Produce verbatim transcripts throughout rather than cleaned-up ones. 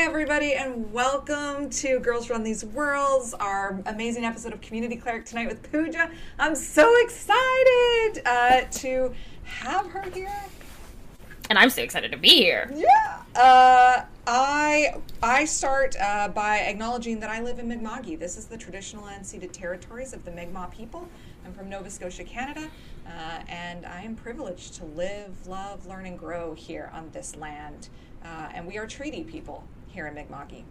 Hi everybody and welcome to Girls Run These Worlds, our amazing episode of Community Cleric Tonight with Pooja. I'm so excited uh, to have her here. And I'm so excited to be here. Yeah. Uh, I I start uh, by acknowledging that I live in Mi'kmaq. This is the traditional unceded territories of the Mi'kmaq people. I'm from Nova Scotia, Canada, uh, and I am privileged to live, love, learn, and grow here on this land. Uh, and we are treaty people here in Mi'kmaq.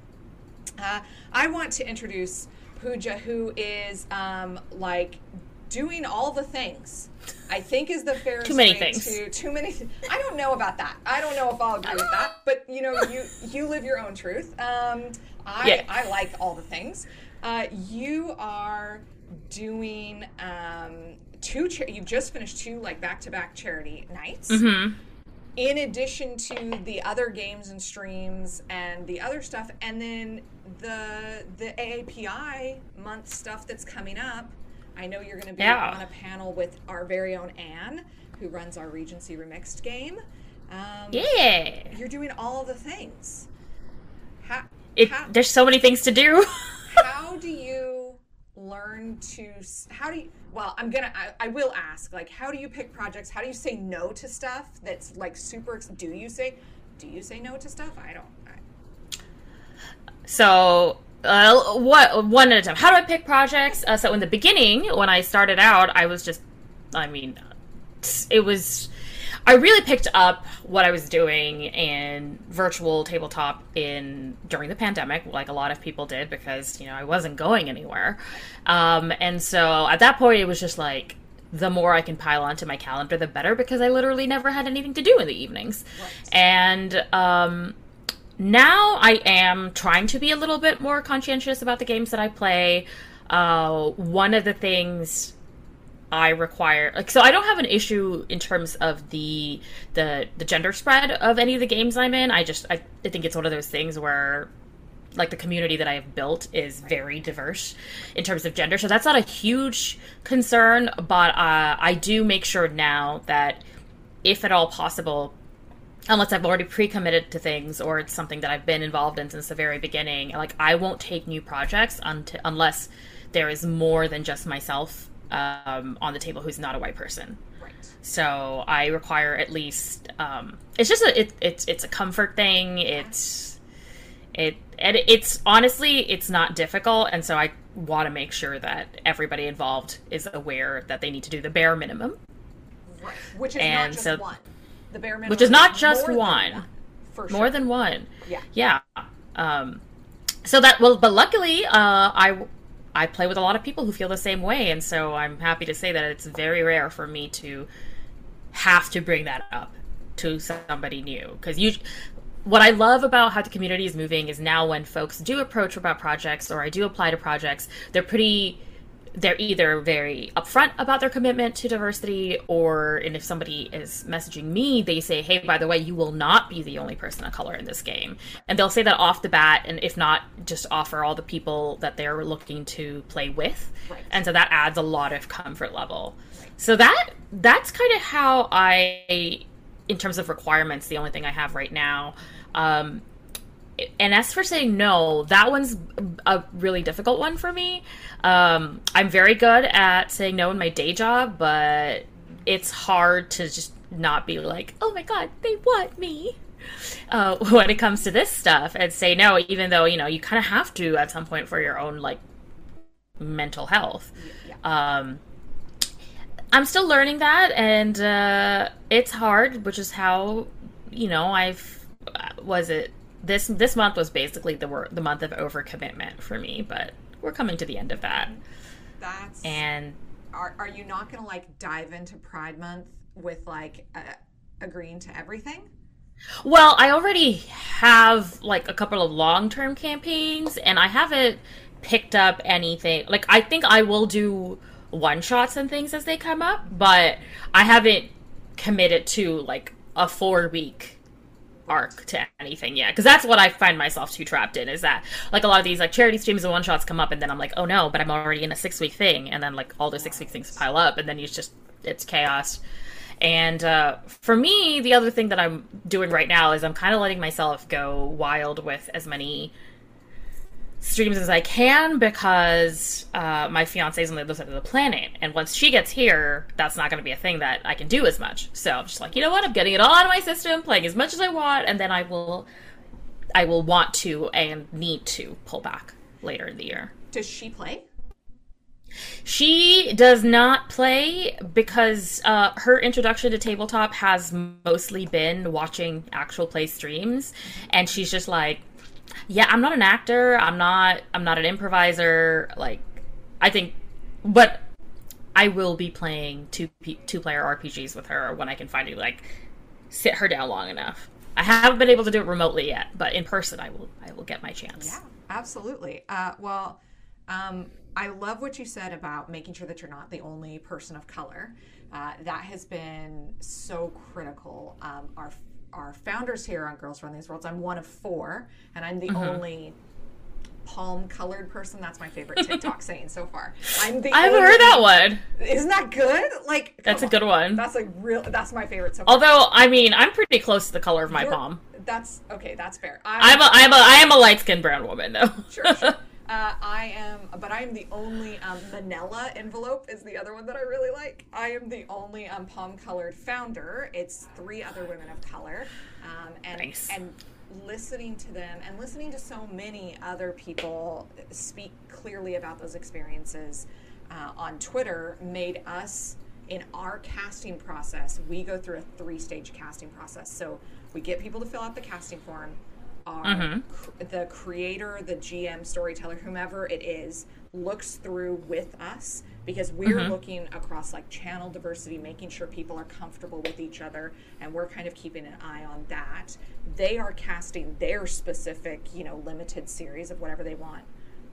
Uh, I want to introduce Pooja, who is um, like doing all the things. I think is the fairest too many way things. To too many. Th- I don't know about that. I don't know if I'll agree with that. But you know, you you live your own truth. Um, I yeah. I like all the things. Uh, you are doing um, two. Cha- you've just finished two like back-to-back charity nights. Mm-hmm. In addition to the other games and streams and the other stuff, and then the the A A P I month stuff that's coming up, I know you're going to be yeah. on a panel with our very own Anne, who runs our Regency Remixed game. Um, yeah, you're doing all the things. How, it, how, there's so many things to do. How do you learn to? How do you? Well, I'm gonna. I, I will ask. Like, how do you pick projects? How do you say no to stuff that's like super? Do you say? Do you say no to stuff? I don't. I... So, uh, what one at a time? How do I pick projects? Uh, so, in the beginning, when I started out, I was just. I mean, it was. I really picked up what I was doing in virtual tabletop in during the pandemic, like a lot of people did, because, you know, I wasn't going anywhere. Um, and so at that point, it was just like, the more I can pile onto my calendar, the better, because I literally never had anything to do in the evenings. Right. And um, now I am trying to be a little bit more conscientious about the games that I play. Uh, one of the things... I require, like, so I don't have an issue in terms of the the the gender spread of any of the games I'm in. I just I, I think it's one of those things where, like, the community that I have built is very diverse in terms of gender, so that's not a huge concern. But uh, I do make sure now that, if at all possible, unless I've already pre-committed to things or it's something that I've been involved in since the very beginning, like, I won't take new projects un- unless there is more than just myself um on the table who's not a white person. Right. So I require at least um it's just a it, it's it's a comfort thing. It's it and it's honestly it's not difficult, and so I want to make sure that everybody involved is aware that they need to do the bare minimum. Right. Which is and not just so, one. The bare minimum. Which is not is just more one. Than one for sure. More than one. Yeah. Yeah. Um so that well but luckily uh I I play with a lot of people who feel the same way, and so I'm happy to say that it's very rare for me to have to bring that up to somebody new. Because you, what I love about how the community is moving is now when folks do approach about projects, or I do apply to projects, they're pretty, they're either very upfront about their commitment to diversity, or, and if somebody is messaging me, they say, hey, by the way, you will not be the only person of color in this game. And they'll say that off the bat, and if not, just offer all the people that they're looking to play with. Right. And so that adds a lot of comfort level. Right. So that that's kind of how I, in terms of requirements, the only thing I have right now. Um, and as for saying no, that one's a really difficult one for me. Um, I'm very good at saying no in my day job, but it's hard to just not be like, oh my God, they want me uh, when it comes to this stuff, and say no, even though, you know, you kind of have to at some point for your own, like, mental health. Yeah. Um, I'm still learning that, and uh, it's hard, which is how, you know, I've, was it, This this month was basically the wor- the month of overcommitment for me, but we're coming to the end of that. That's and are are you not going to, like, dive into Pride Month with, like, uh, agreeing to everything? Well, I already have, like, a couple of long term campaigns, and I haven't picked up anything. Like, I think I will do one shots and things as they come up, but I haven't committed to, like, a four week. Arc to anything yet, because that's what I find myself too trapped in, is that, like, a lot of these, like, charity streams and one shots come up, and then I'm like, oh no, but I'm already in a six week thing, and then, like, all the six week things pile up, and then it's just it's chaos. And uh, for me, the other thing that I'm doing right now is I'm kind of letting myself go wild with as many streams as I can, because uh, my fiance is on the other side of the planet, and once she gets here, that's not going to be a thing that I can do as much. So I'm just like, you know what? I'm getting it all out of my system, playing as much as I want, and then I will, I will want to and need to pull back later in the year. Does she play? She does not play, because uh, her introduction to tabletop has mostly been watching actual play streams, and she's just like, yeah, I'm not an actor, I'm not I'm not an improviser, like, I think, but I will be playing two two-player R P Gs with her when I can finally, like, sit her down long enough. I haven't been able to do it remotely yet, but in person I will I will get my chance. Yeah, absolutely. Uh, well, um, I love what you said about making sure that you're not the only person of color. Uh, that has been so critical. Um, our Our founders here on Girls Run These Worlds, I'm one of four, and I'm the mm-hmm. only palm-colored person. That's my favorite TikTok saying so far. I'm the I've only... heard that one. Isn't that good? Like, that's a on. good one. That's like real. That's my favorite so far. Although, I mean, I'm pretty close to the color of my You're... palm. That's okay. That's fair. I'm, I'm a, I'm a, I am a light-skinned brown woman, though. Sure, sure. Uh, I am, but I am the only um, Manila envelope is the other one that I really like. I am the only um, palm-colored founder. It's three other women of color, um, and nice. and listening to them and listening to so many other people speak clearly about those experiences uh, on Twitter made us, in our casting process, we go through a three-stage casting process. So we get people to fill out the casting form. Our, mm-hmm. the creator, the G M, storyteller, whomever it is, looks through with us, because we're mm-hmm. looking across like channel diversity, making sure people are comfortable with each other, and we're kind of keeping an eye on that. They are casting their specific, you know, limited series of whatever they want.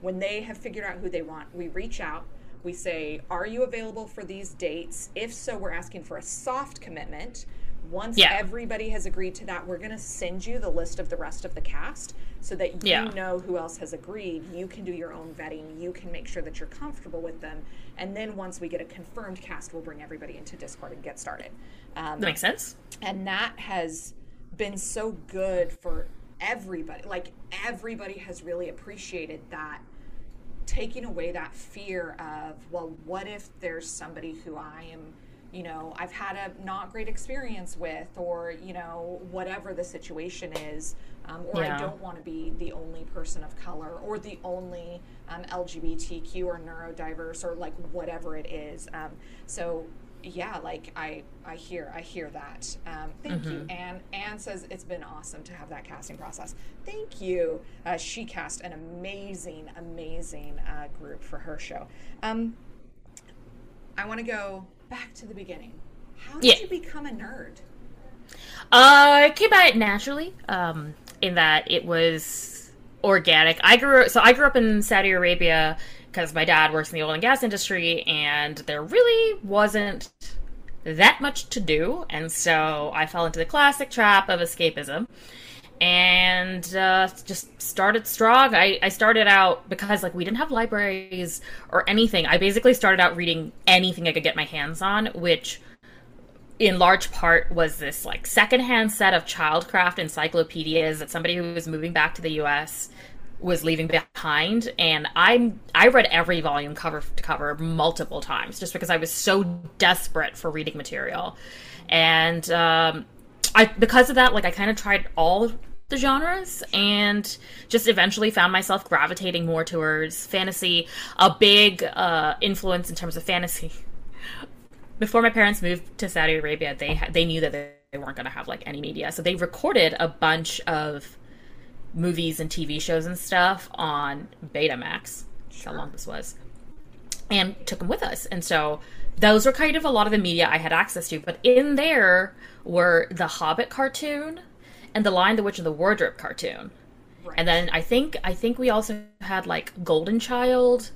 When they have figured out who they want, we reach out, we say, are you available for these dates? If so, we're asking for a soft commitment. Once yeah. everybody has agreed to that, we're going to send you the list of the rest of the cast so that you yeah. know who else has agreed. You can do your own vetting. You can make sure that you're comfortable with them. And then once we get a confirmed cast, we'll bring everybody into Discord and get started. Um, that makes sense. And that has been so good for everybody. Like, everybody has really appreciated that, taking away that fear of, well, what if there's somebody who I am – you know, I've had a not great experience with, or, you know, whatever the situation is, um, or yeah. I don't want to be the only person of color, or the only um, L G B T Q or neurodiverse, or like whatever it is. Um, so yeah, like I, I hear, I hear that. Um, thank mm-hmm. you. Anne, Anne says it's been awesome to have that casting process. Thank you. Uh, she cast an amazing, amazing uh, group for her show. Um, I want to go back to the beginning. How did yeah. you become a nerd? Uh, it came about naturally, um, in that it was organic. I grew so I grew up in Saudi Arabia because my dad works in the oil and gas industry, and there really wasn't that much to do, and so I fell into the classic trap of escapism, and uh, just started strong. I, I started out, because like we didn't have libraries or anything, I basically started out reading anything I could get my hands on, which in large part was this like secondhand set of childcraft encyclopedias that somebody who was moving back to the U S was leaving behind. And I'm I read every volume cover to cover multiple times, just because I was so desperate for reading material. And um, I because of that, like I kind of tried all the genres, and just eventually found myself gravitating more towards fantasy. A big uh, influence in terms of fantasy. Before my parents moved to Saudi Arabia, they they knew that they weren't going to have like any media, so they recorded a bunch of movies and T V shows and stuff on Betamax. Sure. How long this was, and took them with us. And so those were kind of a lot of the media I had access to. But in there were the Hobbit cartoon, and the Lion, the Witch, and the Wardrobe cartoon. Right. And then I think I think we also had, like, Golden Child.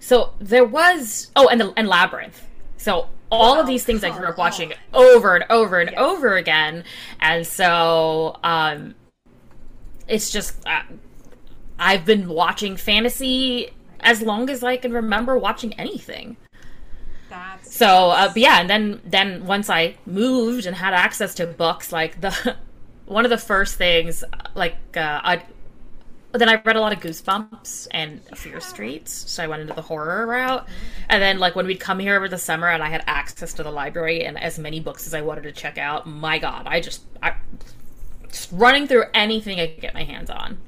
So there was... Oh, and, the, and Labyrinth. So all wow. of these things oh, I grew up watching oh. over and over and yes. over again. And so um, it's just... Uh, I've been watching fantasy as long as I can remember watching anything. That's so, uh, but yeah, and then, then once I moved and had access to books, like the one of the first things, like uh, I then I read a lot of Goosebumps and yeah. Fear Street, so I went into the horror route. And then, like, when we'd come here over the summer and I had access to the library and as many books as I wanted to check out, my God, I just I just running through anything I could get my hands on.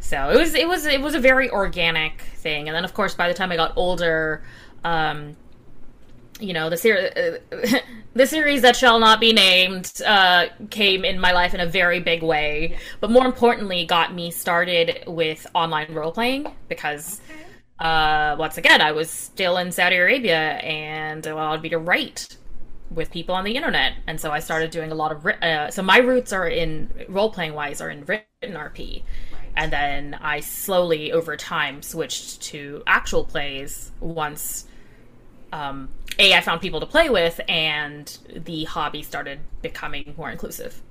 So it was it was it was a very organic thing. And then, of course, by the time I got older, um, you know, the ser- uh, the series that shall not be named uh, came in my life in a very big way. Yeah. But more importantly, got me started with online role playing because, okay. uh, once again, I was still in Saudi Arabia and allowed me to write with people on the internet. And so I started doing a lot of ri- uh, so my roots are in role playing wise are in written R P. And then I slowly, over time, switched to actual plays once, um, A, I found people to play with, and the hobby started becoming more inclusive.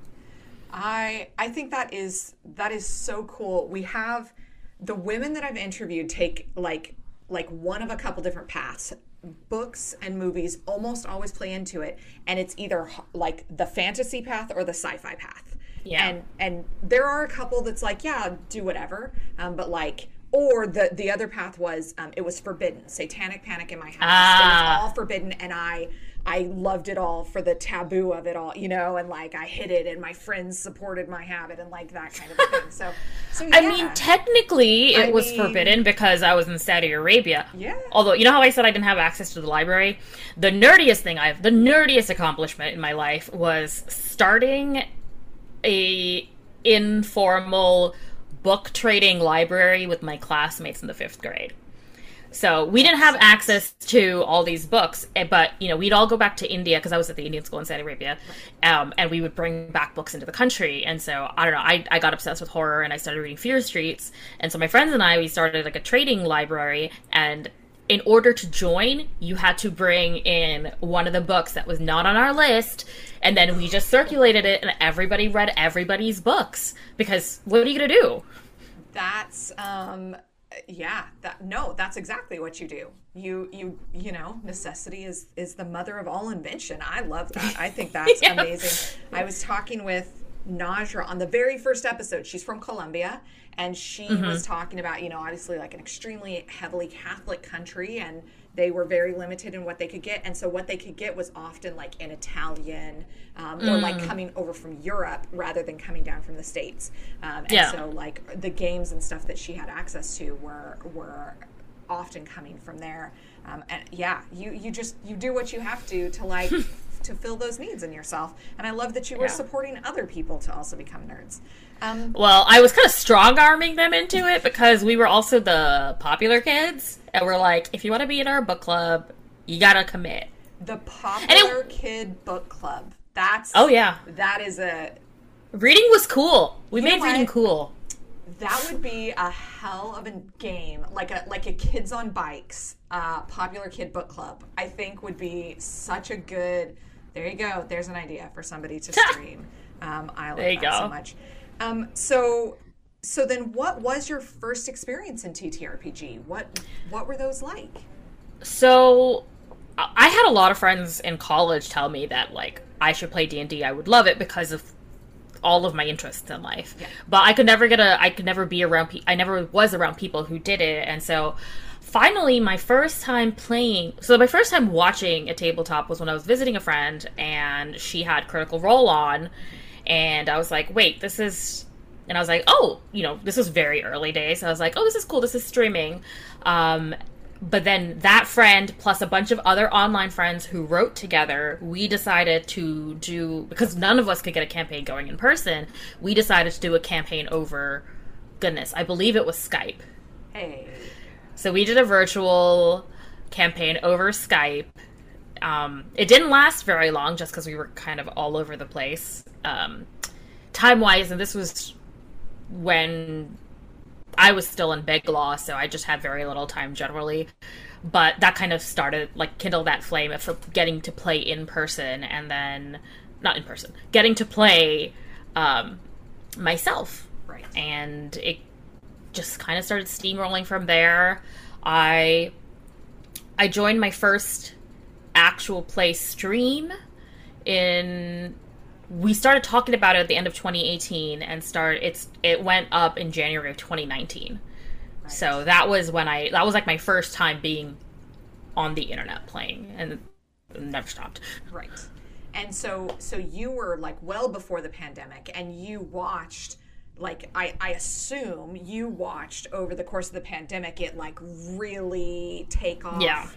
I I think that is that is so cool. We have the women that I've interviewed take like like one of a couple different paths. Books and movies almost always play into it, and it's either like the fantasy path or the sci-fi path. Yeah. And and there are a couple that's like, yeah, do whatever. Um, but like, or the, the other path was, um, it was forbidden. Satanic Panic in my house. Ah. It was all forbidden. And I, I loved it all for the taboo of it all, you know, and like I hid it and my friends supported my habit and like that kind of thing. So, so yeah. I mean, technically it I was mean, forbidden because I was in Saudi Arabia. Yeah. Although, you know how I said I didn't have access to the library? The nerdiest thing I've, the nerdiest accomplishment in my life was starting a informal book trading library with my classmates in the fifth grade. So we didn't have access to all these books, but, you know, we'd all go back to India because I was at the Indian school in Saudi Arabia, um, and we would bring back books into the country. And so, I don't know, I, I got obsessed with horror and I started reading Fear Streets. And so my friends and I, we started like a trading library, and in order to join, you had to bring in one of the books that was not on our list, and then we just circulated it, and everybody read everybody's books, because what are you going to do? That's, um, yeah, that, no, that's exactly what you do. You, you, you know, necessity is, is the mother of all invention. I love that. I think that's yeah. amazing. I was talking with Najra on the very first episode. She's from Colombia, and she mm-hmm. was talking about, you know, obviously like an extremely heavily Catholic country, and they were very limited in what they could get. And so what they could get was often like in Italian, um, mm. or like coming over from Europe rather than coming down from the States. Um, and yeah. so like the games and stuff that she had access to were were often coming from there. Um, and yeah, you, you just, you do what you have to to like to fill those needs in yourself. And I love that you were yeah. supporting other people to also become nerds. Um, well, I was kind of strong-arming them into it because we were also the popular kids. And we're like, if you want to be in our book club, you got to commit. The popular it, kid book club. That's... Oh, yeah. That is a... Reading was cool. We made reading cool. That would be a hell of a game. Like a like a Kids on Bikes uh, popular kid book club, I think, would be such a good... There you go. There's an idea for somebody to stream. um, I love that go. so much. Um, so, so then, what was your first experience in T T R P G? What what were those like? So, I had a lot of friends in college tell me that like I should play D and D. I would love it because of all of my interests in life. Yeah. But I could never get a. I could never be around. Pe- I never was around people who did it, and so finally, my first time playing. So my first time watching a tabletop was when I was visiting a friend, and she had Critical Role on. And I was like, wait, this is... And I was like, oh, you know, this was very early days. So I was like, oh, this is cool. This is streaming. Um, but then that friend, plus a bunch of other online friends who wrote together, we decided to do... Because none of us could get a campaign going in person, we decided to do a campaign over... Goodness, I believe it was Skype. Hey. So we did a virtual campaign over Skype. Um, it didn't last very long just because we were kind of all over the place. Um, time-wise, and this was when I was still in big law, so I just had very little time generally, but that kind of started, like, kindle that flame of getting to play in person, and then, not in person, getting to play um, myself, right? And it just kind of started steamrolling from there. I I joined my first actual play stream in... We started talking about it at the end of twenty eighteen and start it's it went up in January of twenty nineteen. Nice. So that was when I that was like my first time being on the internet playing, and never stopped. Right. And so so you were like well before the pandemic, and you watched like I, I assume you watched over the course of the pandemic it like really take off. Yeah.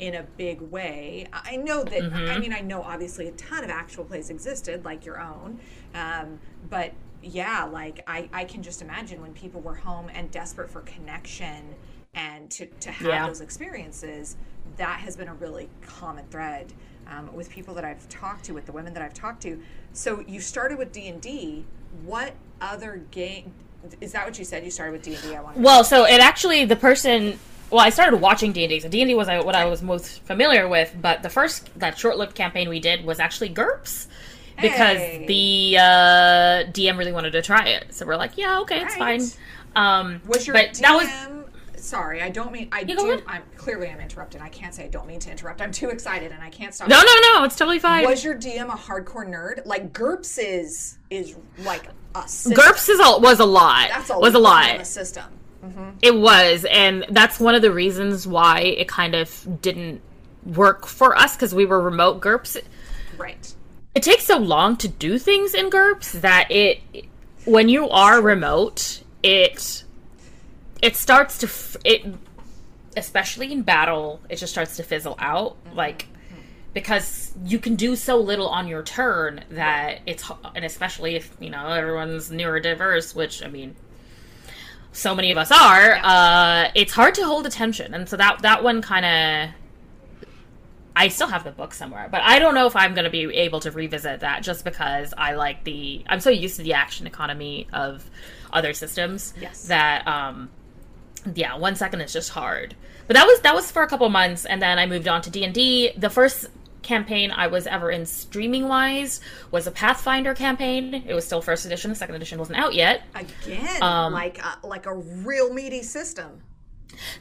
In a big way. I know that, mm-hmm. I mean, I know obviously a ton of actual plays existed, like your own, um, but yeah, like I, I can just imagine when people were home and desperate for connection and to, to have yeah. those experiences, that has been a really common thread um, with people that I've talked to, with the women that I've talked to. So you started with D and D. What other game, is that what you said? You started with D and D? I want to well, know. So it actually, the person... Well, I started watching D and D, so D and D was what I was most familiar with, but the first, that short-lived campaign we did was actually GURPS, because hey. the uh, D M really wanted to try it, so we're like, yeah, okay, it's right. fine. Um, was your but D M, that was, sorry, I don't mean, I do, I'm, clearly I'm interrupted, I can't say I don't mean to interrupt, I'm too excited and I can't stop. No, no, no, it's totally fine. Was your D M a hardcore nerd? Like, GURPS is, is like a system. GURPS is a, was a lot. That's a was a lot. Of a system. Mm-hmm. It was, and that's one of the reasons why it kind of didn't work for us, because we were remote GURPS. Right. It takes so long to do things in GURPS that it, when you are remote, it it starts to, f- it especially in battle, it just starts to fizzle out, mm-hmm. like, because you can do so little on your turn that right. it's, and especially if, you know, everyone's neurodiverse, which, I mean... so many of us are, yeah. uh, it's hard to hold attention. And so that, that one kind of... I still have the book somewhere, but I don't know if I'm going to be able to revisit that just because I like the... I'm so used to the action economy of other systems yes. that, um, yeah, one second is just hard. But that was that was for a couple months, and then I moved on to D and D. The first campaign I was ever in streaming-wise was a Pathfinder campaign. It was still first edition. The second edition wasn't out yet. Again, um, like, a, like a real meaty system.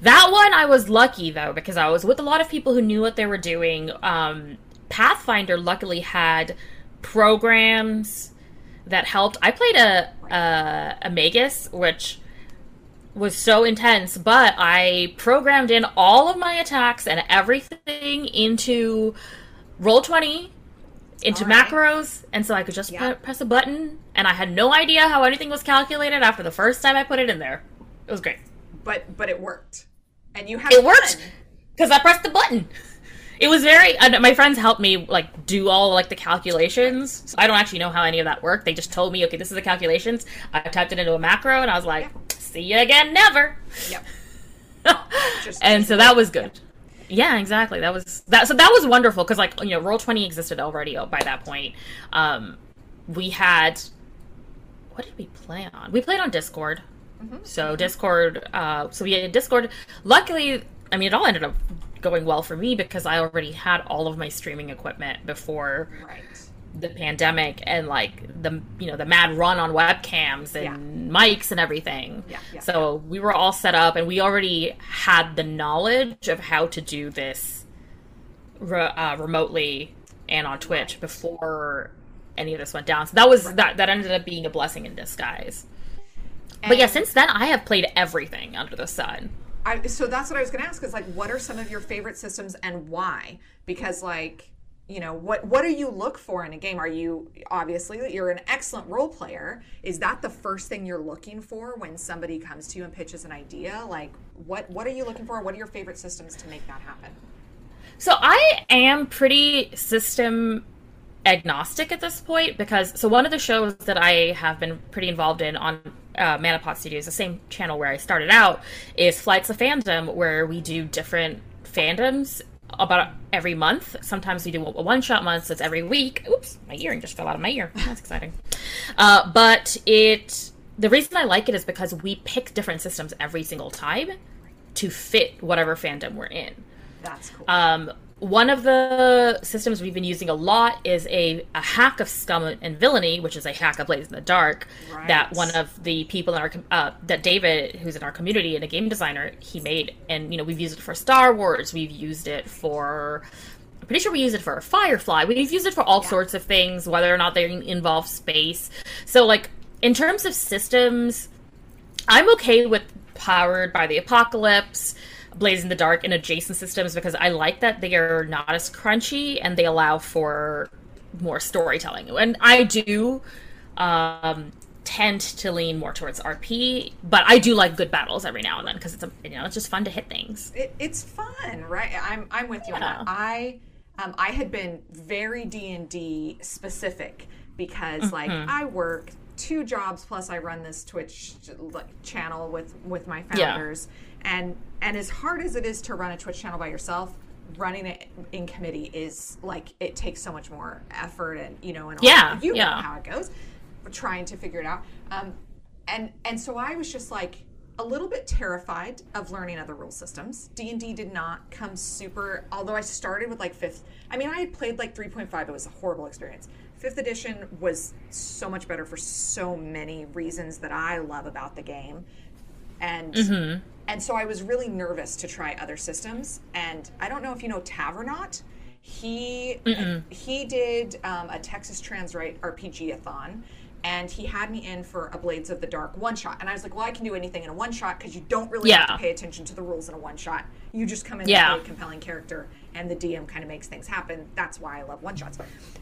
That one I was lucky, though, because I was with a lot of people who knew what they were doing. Um, Pathfinder luckily had programs that helped. I played a, a, a Magus, which... was so intense, but I programmed in all of my attacks and everything into Roll twenty, into right. macros, and so I could just yeah. p- press a button, and I had no idea how anything was calculated after the first time I put it in there. It was great. But but it worked. And you had It fun. worked, because I pressed the button. It was very... Uh, my friends helped me, like, do all, like, the calculations. So I don't actually know how any of that worked. They just told me, okay, this is the calculations. I typed it into a macro, and I was like, yeah. see you again, never. Yep. Oh, just, and so that was good. Yeah, yeah, exactly. That was... that. So that was wonderful, because, like, you know, Roll twenty existed already by that point. Um, we had... What did we play on? We played on Discord. Mm-hmm. So Discord... Uh, so we had Discord. Luckily, I mean, it all ended up... going well for me because I already had all of my streaming equipment before right. the pandemic and like the you know the mad run on webcams and yeah. mics and everything. Yeah, yeah, so yeah. we were all set up and we already had the knowledge of how to do this re- uh, remotely and on Twitch right. before any of this went down. So that was right. that that ended up being a blessing in disguise. And but yeah, since then I have played everything under the sun. I, so that's what I was going to ask is, like, what are some of your favorite systems and why? Because, like, you know, what, what do you look for in a game? Are you, obviously, you're an excellent role player. Is that the first thing you're looking for when somebody comes to you and pitches an idea? Like, what, what are you looking for? What are your favorite systems to make that happen? So I am pretty system agnostic at this point because, so one of the shows that I have been pretty involved in on Uh, Manapot Studios, the same channel where I started out, is Flights of Fandom, where we do different fandoms about every month. Sometimes we do a one-shot month, so it's every week. Oops, my earring just fell out of my ear. That's exciting. Uh, but it, the reason I like it is because we pick different systems every single time to fit whatever fandom we're in. That's cool. Um, one of the systems we've been using a lot is a, a hack of Scum and Villainy, which is a hack of Blades in the Dark, right. that one of the people in our, uh, that David, who's in our community and a game designer, he made. And, you know, we've used it for Star Wars. We've used it for I'm pretty sure we use it for Firefly. We've used it for all yeah. sorts of things, whether or not they involve space. So, like, in terms of systems, I'm okay with Powered by the Apocalypse, Blades in the Dark, and adjacent systems, because I like that they are not as crunchy and they allow for more storytelling. And I do um, tend to lean more towards R P, but I do like good battles every now and then, because it's a, you know, it's just fun to hit things. It, it's fun, right? I'm I'm with you on that. I um, I had been very D and D specific because mm-hmm. like I work two jobs plus I run this Twitch like channel with with my founders, yeah. and and as hard as it is to run a Twitch channel by yourself, running it in committee is like, it takes so much more effort, and you know, and all yeah that. you yeah. know how it goes, we're trying to figure it out, um and and so I was just like a little bit terrified of learning other rule systems. D and D did not come super, although I started with like fifth, I mean I had played like three point five, it was a horrible experience. Fifth edition was so much better for so many reasons that I love about the game. And mm-hmm. and so I was really nervous to try other systems. And I don't know if you know Tavernot. He Mm-mm. he did um, a Texas Transrite R P G-a-thon, and he had me in for a Blades of the Dark one-shot. And I was like, well, I can do anything in a one-shot, because you don't really yeah. have to pay attention to the rules in a one-shot. You just come in yeah. and play a compelling character, and the D M kind of makes things happen. That's why I love one-shots.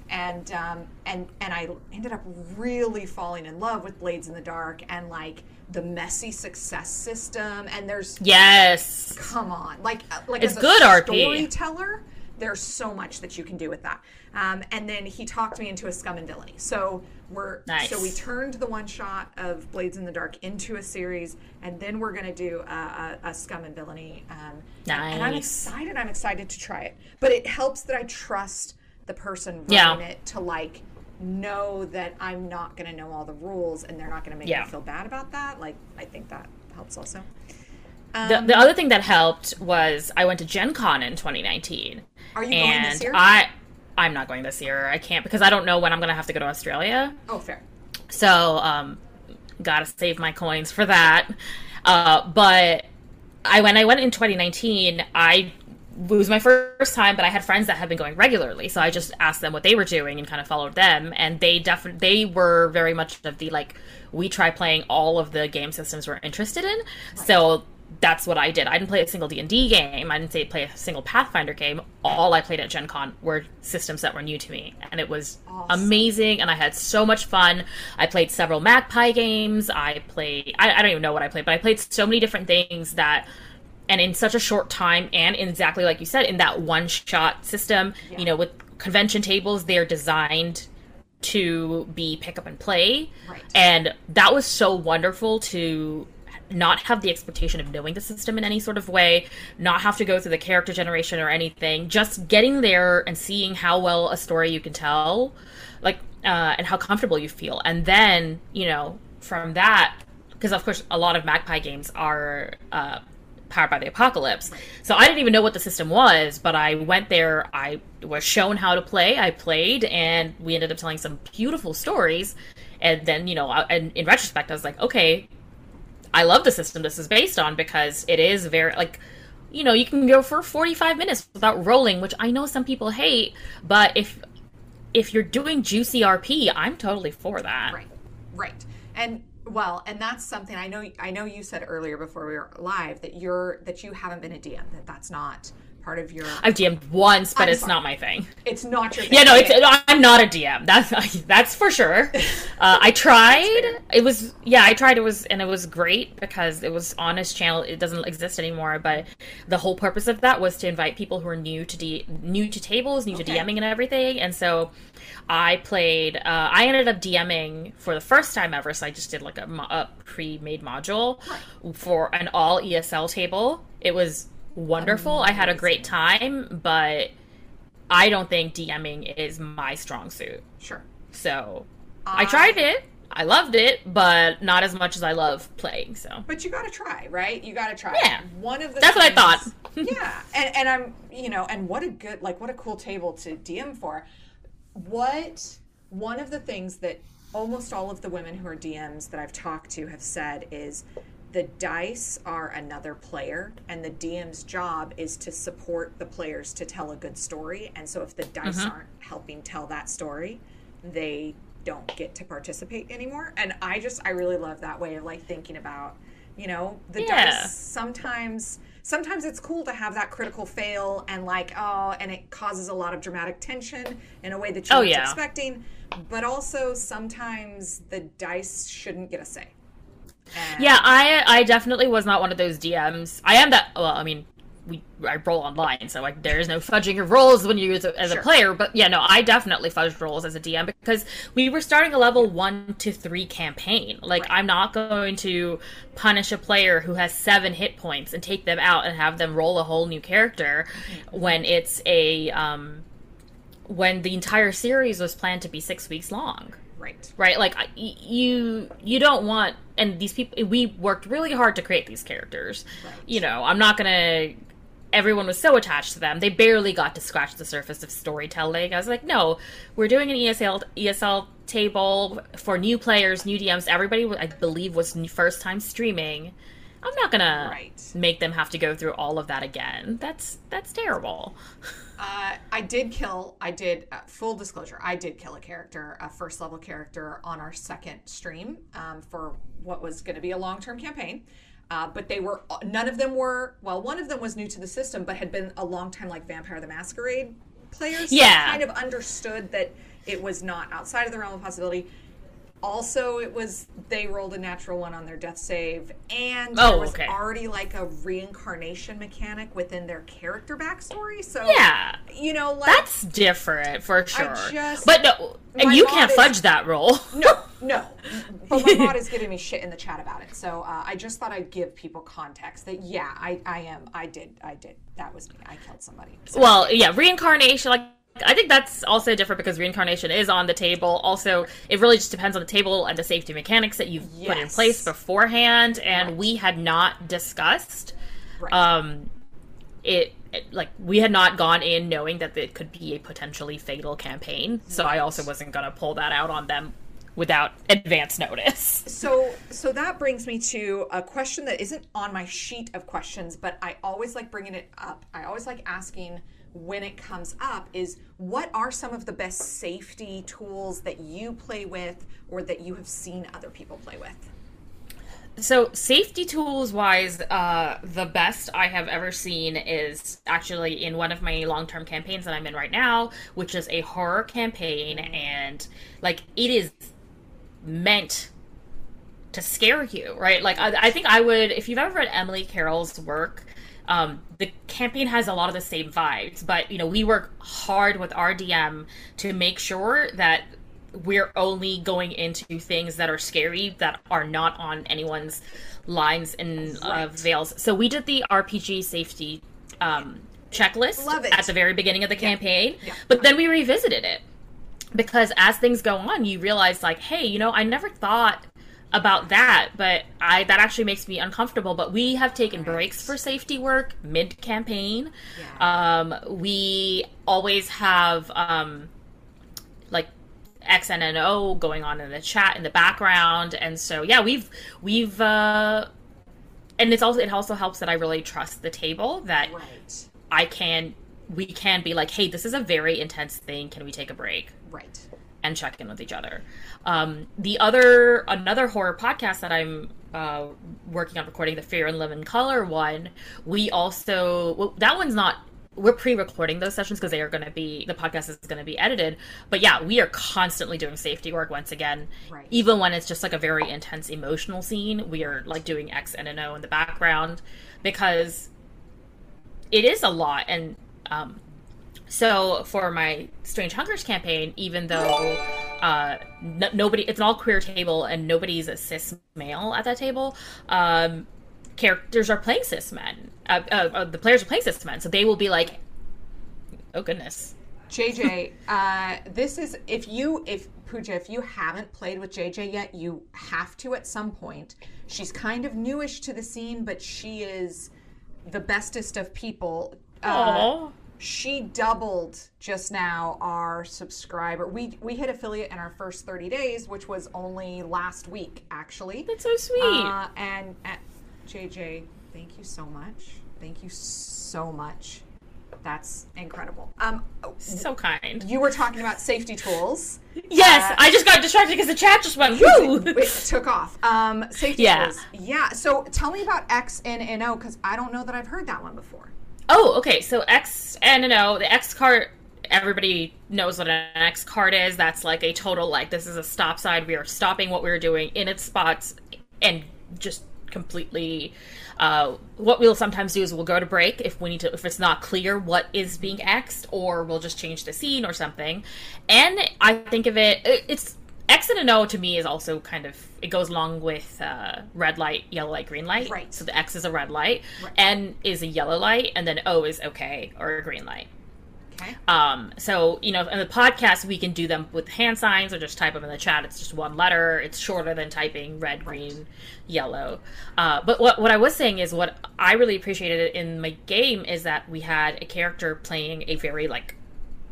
And um, and and I ended up really falling in love with Blades in the Dark and, like, the messy success system. And there's... Yes! Come on. Like, like it's as a good storyteller, R P. There's so much that you can do with that. Um, and then he talked me into a Scum and Villainy. So we're nice. So we turned the one-shot of Blades in the Dark into a series, and then we're going to do a, a, a Scum and Villainy. Um, nice. And I'm excited. I'm excited to try it. But it helps that I trust the person running yeah. it to, like, know that I'm not going to know all the rules, and they're not going to make yeah. me feel bad about that. Like, I think that helps also. Um, the, the other thing that helped was I went to Gen Con in twenty nineteen. Are you and going this year? I, I'm not going this year. I can't, because I don't know when I'm going to have to go to Australia. Oh, fair. So, um, gotta save my coins for that. Uh, but I when I went in twenty nineteen, I it was my first time, but I had friends that had been going regularly. So I just asked them what they were doing and kind of followed them. And they definitely they were very much of the, like, we try playing all of the game systems we're interested in. Right. So... that's what I did. I didn't play a single D and D game. I didn't say play a single Pathfinder game. All I played at Gen Con were systems that were new to me. And it was awesome. Amazing, and I had so much fun. I played several Magpie games. I played... I, I don't even know what I played, but I played so many different things that... And in such a short time, and in exactly like you said, in that one-shot system, yeah. you know, with convention tables, they're designed to be pick up and play. Right. And that was so wonderful to... not have the expectation of knowing the system in any sort of way, not have to go through the character generation or anything, just getting there and seeing how well a story you can tell, like, uh, and how comfortable you feel. And then, you know, from that, because of course a lot of Magpie games are uh, powered by the apocalypse. So I didn't even know what the system was, but I went there, I was shown how to play, I played, and we ended up telling some beautiful stories. And then, you know, I, and in retrospect, I was like, okay, I love the system this is based on, because it is very, like, you know, you can go for forty-five minutes without rolling, which I know some people hate, but if if you're doing juicy R P, I'm totally for that. Right, right. And, well, and that's something I know I know you said earlier before we were live that you're that you haven't been a D M, that that's not part of your... I've D M'd once, but I'm it's sorry. not my thing. It's not your thing. Yeah, no, it's, I'm not a D M. That's that's for sure. Uh, I tried. It was, yeah, I tried. It was, and it was great because it was on his channel. It doesn't exist anymore, but the whole purpose of that was to invite people who are new to D, new to tables, new okay. to DMing and everything. And so I played, uh, I ended up DMing for the first time ever. So I just did like a, a pre-made module right. for an all E S L table. It was wonderful. Amazing. I had a great time, but I don't think DMing is my strong suit. Sure. So I, I tried it. I loved it, but not as much as I love playing. So, but you got to try, right? You got to try. Yeah. One of the that's things, what I thought. yeah, and, and I'm, you know, and what a good, like, what a cool table to D M for. What one of the things that almost all of the women who are D Ms that I've talked to have said is the dice are another player, and the D M's job is to support the players to tell a good story. And so if the dice mm-hmm. aren't helping tell that story, they don't get to participate anymore. And I just, I really love that way of like thinking about, you know, the yeah. dice. Sometimes, sometimes it's cool to have that critical fail and like, oh, and it causes a lot of dramatic tension in a way that you oh, weren't yeah. expecting. But also sometimes the dice shouldn't get a say. And yeah, I I definitely was not one of those D Ms. I am that, well, I mean, we I roll online, so like there is no fudging of rolls when you as a, as sure. a player. But yeah, no, I definitely fudged rolls as a D M because we were starting a level one to three campaign. Like right. I'm not going to punish a player who has seven hit points and take them out and have them roll a whole new character mm-hmm. when it's a um when the entire series was planned to be six weeks long. Right. Right. Like you, you don't want, and these people, we worked really hard to create these characters. Right. You know, I'm not going to, everyone was so attached to them. They barely got to scratch the surface of storytelling. I was like, no, we're doing an E S L, E S L table for new players, new D Ms. Everybody, I believe, was first time streaming. I'm not going right. to make them have to go through all of that again. That's, that's terrible. Uh, I did kill, I did, uh, full disclosure, I did kill a character, a first level character on our second stream um, for what was going to be a long-term campaign. Uh, but they were, none of them were, well, one of them was new to the system, but had been a long time like Vampire the Masquerade players. So yeah. kind of understood that it was not outside of the realm of possibility. Also, it was, they rolled a natural one on their death save, and oh, there was okay. already, like, a reincarnation mechanic within their character backstory, so... Yeah. You know, like... That's different, for sure. I just... But no, and you can't is, fudge that roll. No, no. But my mod is giving me shit in the chat about it, so uh, I just thought I'd give people context that, yeah, I, I am, I did, I did, that was me, I killed somebody. So. Well, yeah, reincarnation, like... I think that's also different because reincarnation is on the table. Also, it really just depends on the table and the safety mechanics that you've yes. put in place beforehand, and right. we had not discussed. Right. Um, it, it like we had not gone in knowing that it could be a potentially fatal campaign, so right. I also wasn't going to pull that out on them without advance notice. So, so that brings me to a question that isn't on my sheet of questions, but I always like bringing it up. I always like asking. When it comes up is what are some of the best safety tools that you play with or that you have seen other people play with? So safety tools wise, uh, the best I have ever seen is actually in one of my long-term campaigns that I'm in right now, which is a horror campaign. And like, it is meant to scare you, right? Like, I, I think I would, if you've ever read Emily Carroll's work, Um, the campaign has a lot of the same vibes, but, you know, we work hard with our D M to make sure that we're only going into things that are scary, that are not on anyone's lines and uh, veils. So we did the R P G safety um, checklist at the very beginning of the campaign, yeah. Yeah. but then we revisited it because as things go on, you realize like, hey, you know, I never thought about that, but I that actually makes me uncomfortable. But we have taken right. breaks for safety work mid-campaign. Yeah. Um, we always have um, like X N N O going on in the chat in the background, and so yeah, we've we've uh, and it's also it also helps that I really trust the table that right. I can we can be like, hey, this is a very intense thing. Can we take a break? Right. And check in with each other. Um, the other, another horror podcast that I'm uh, working on recording, the Fear and Live in Color one, we also, well, that one's not, we're pre-recording those sessions because they are going to be, the podcast is going to be edited. But yeah, we are constantly doing safety work once again. Right. Even when it's just like a very intense emotional scene, we are like doing X and O in the background because it is a lot. And, um, so for my Strange Hungers campaign, even though uh, n- nobody, it's an all queer table and nobody's a cis male at that table, um, characters are playing cis men. Uh, uh, uh, the players are playing cis men, so they will be like, "Oh goodness." J J, uh, this is if you if Pooja, if you haven't played with J J yet, you have to at some point. She's kind of newish to the scene, but she is the bestest of people. Aww. Uh, She doubled just now our subscriber. We we hit affiliate in our first thirty days, which was only last week, actually. That's so sweet. Uh, and, and J J, thank you so much. Thank you so much. That's incredible. Um, so kind. You were talking about safety tools. Yes, uh, I just got distracted because the chat just went woo. It, it took off. Um, safety yeah. tools. Yeah. So tell me about X N N O because I don't know that I've heard that one before. Oh, okay. So X N N O, the X card. Everybody knows what an X card is. That's like a total, like, this is a stop sign. We are stopping what we're doing in its spots and just completely, uh, what we'll sometimes do is we'll go to break if we need to, if it's not clear what is being X'd, or we'll just change the scene or something. And I think of it, it's, X and an O to me is also kind of, it goes along with uh, red light, yellow light, green light. Right. So the X is a red light, right. N is a yellow light, and then O is okay or a green light. Okay. Um, so, you know, in the podcast, we can do them with hand signs or just type them in the chat. It's just one letter. It's shorter than typing red, green, right. yellow. Uh, but what, what I was saying is what I really appreciated in my game is that we had a character playing a very, like,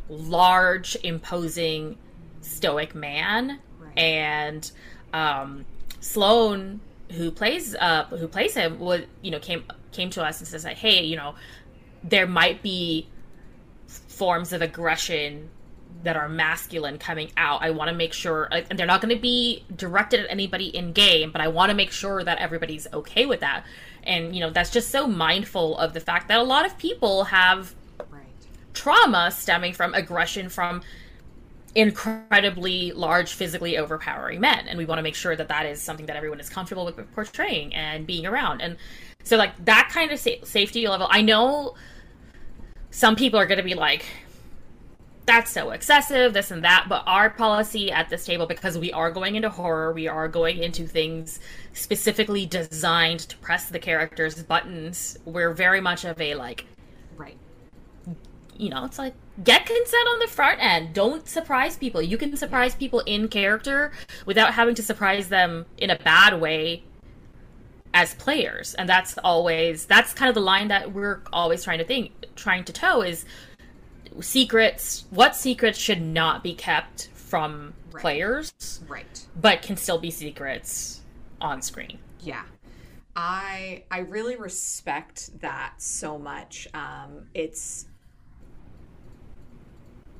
large, imposing, stoic man. Right. And um, Sloane, who plays uh, who plays him, would, you know, came, came to us and says, like, hey, you know, there might be forms of aggression that are masculine coming out. I want to make sure, like, and they're not going to be directed at anybody in game, but I want to make sure that everybody's okay with that. And, you know, that's just so mindful of the fact that a lot of people have right. trauma stemming from aggression from incredibly large, physically overpowering men. And we want to make sure that that is something that everyone is comfortable with portraying and being around. And so, like, that kind of sa- safety level, I know some people are going to be like, that's so excessive, this and that. But our policy at this table, because we are going into horror, we are going into things specifically designed to press the character's buttons. We're very much of a, like, right. you know, it's like, get consent on the front end. Don't surprise people. You can surprise people in character without having to surprise them in a bad way as players. And that's always, that's kind of the line that we're always trying to think, trying to toe is secrets, what secrets should not be kept from right. players, right? But can still be secrets on screen. Yeah. I, I really respect that so much. Um, it's,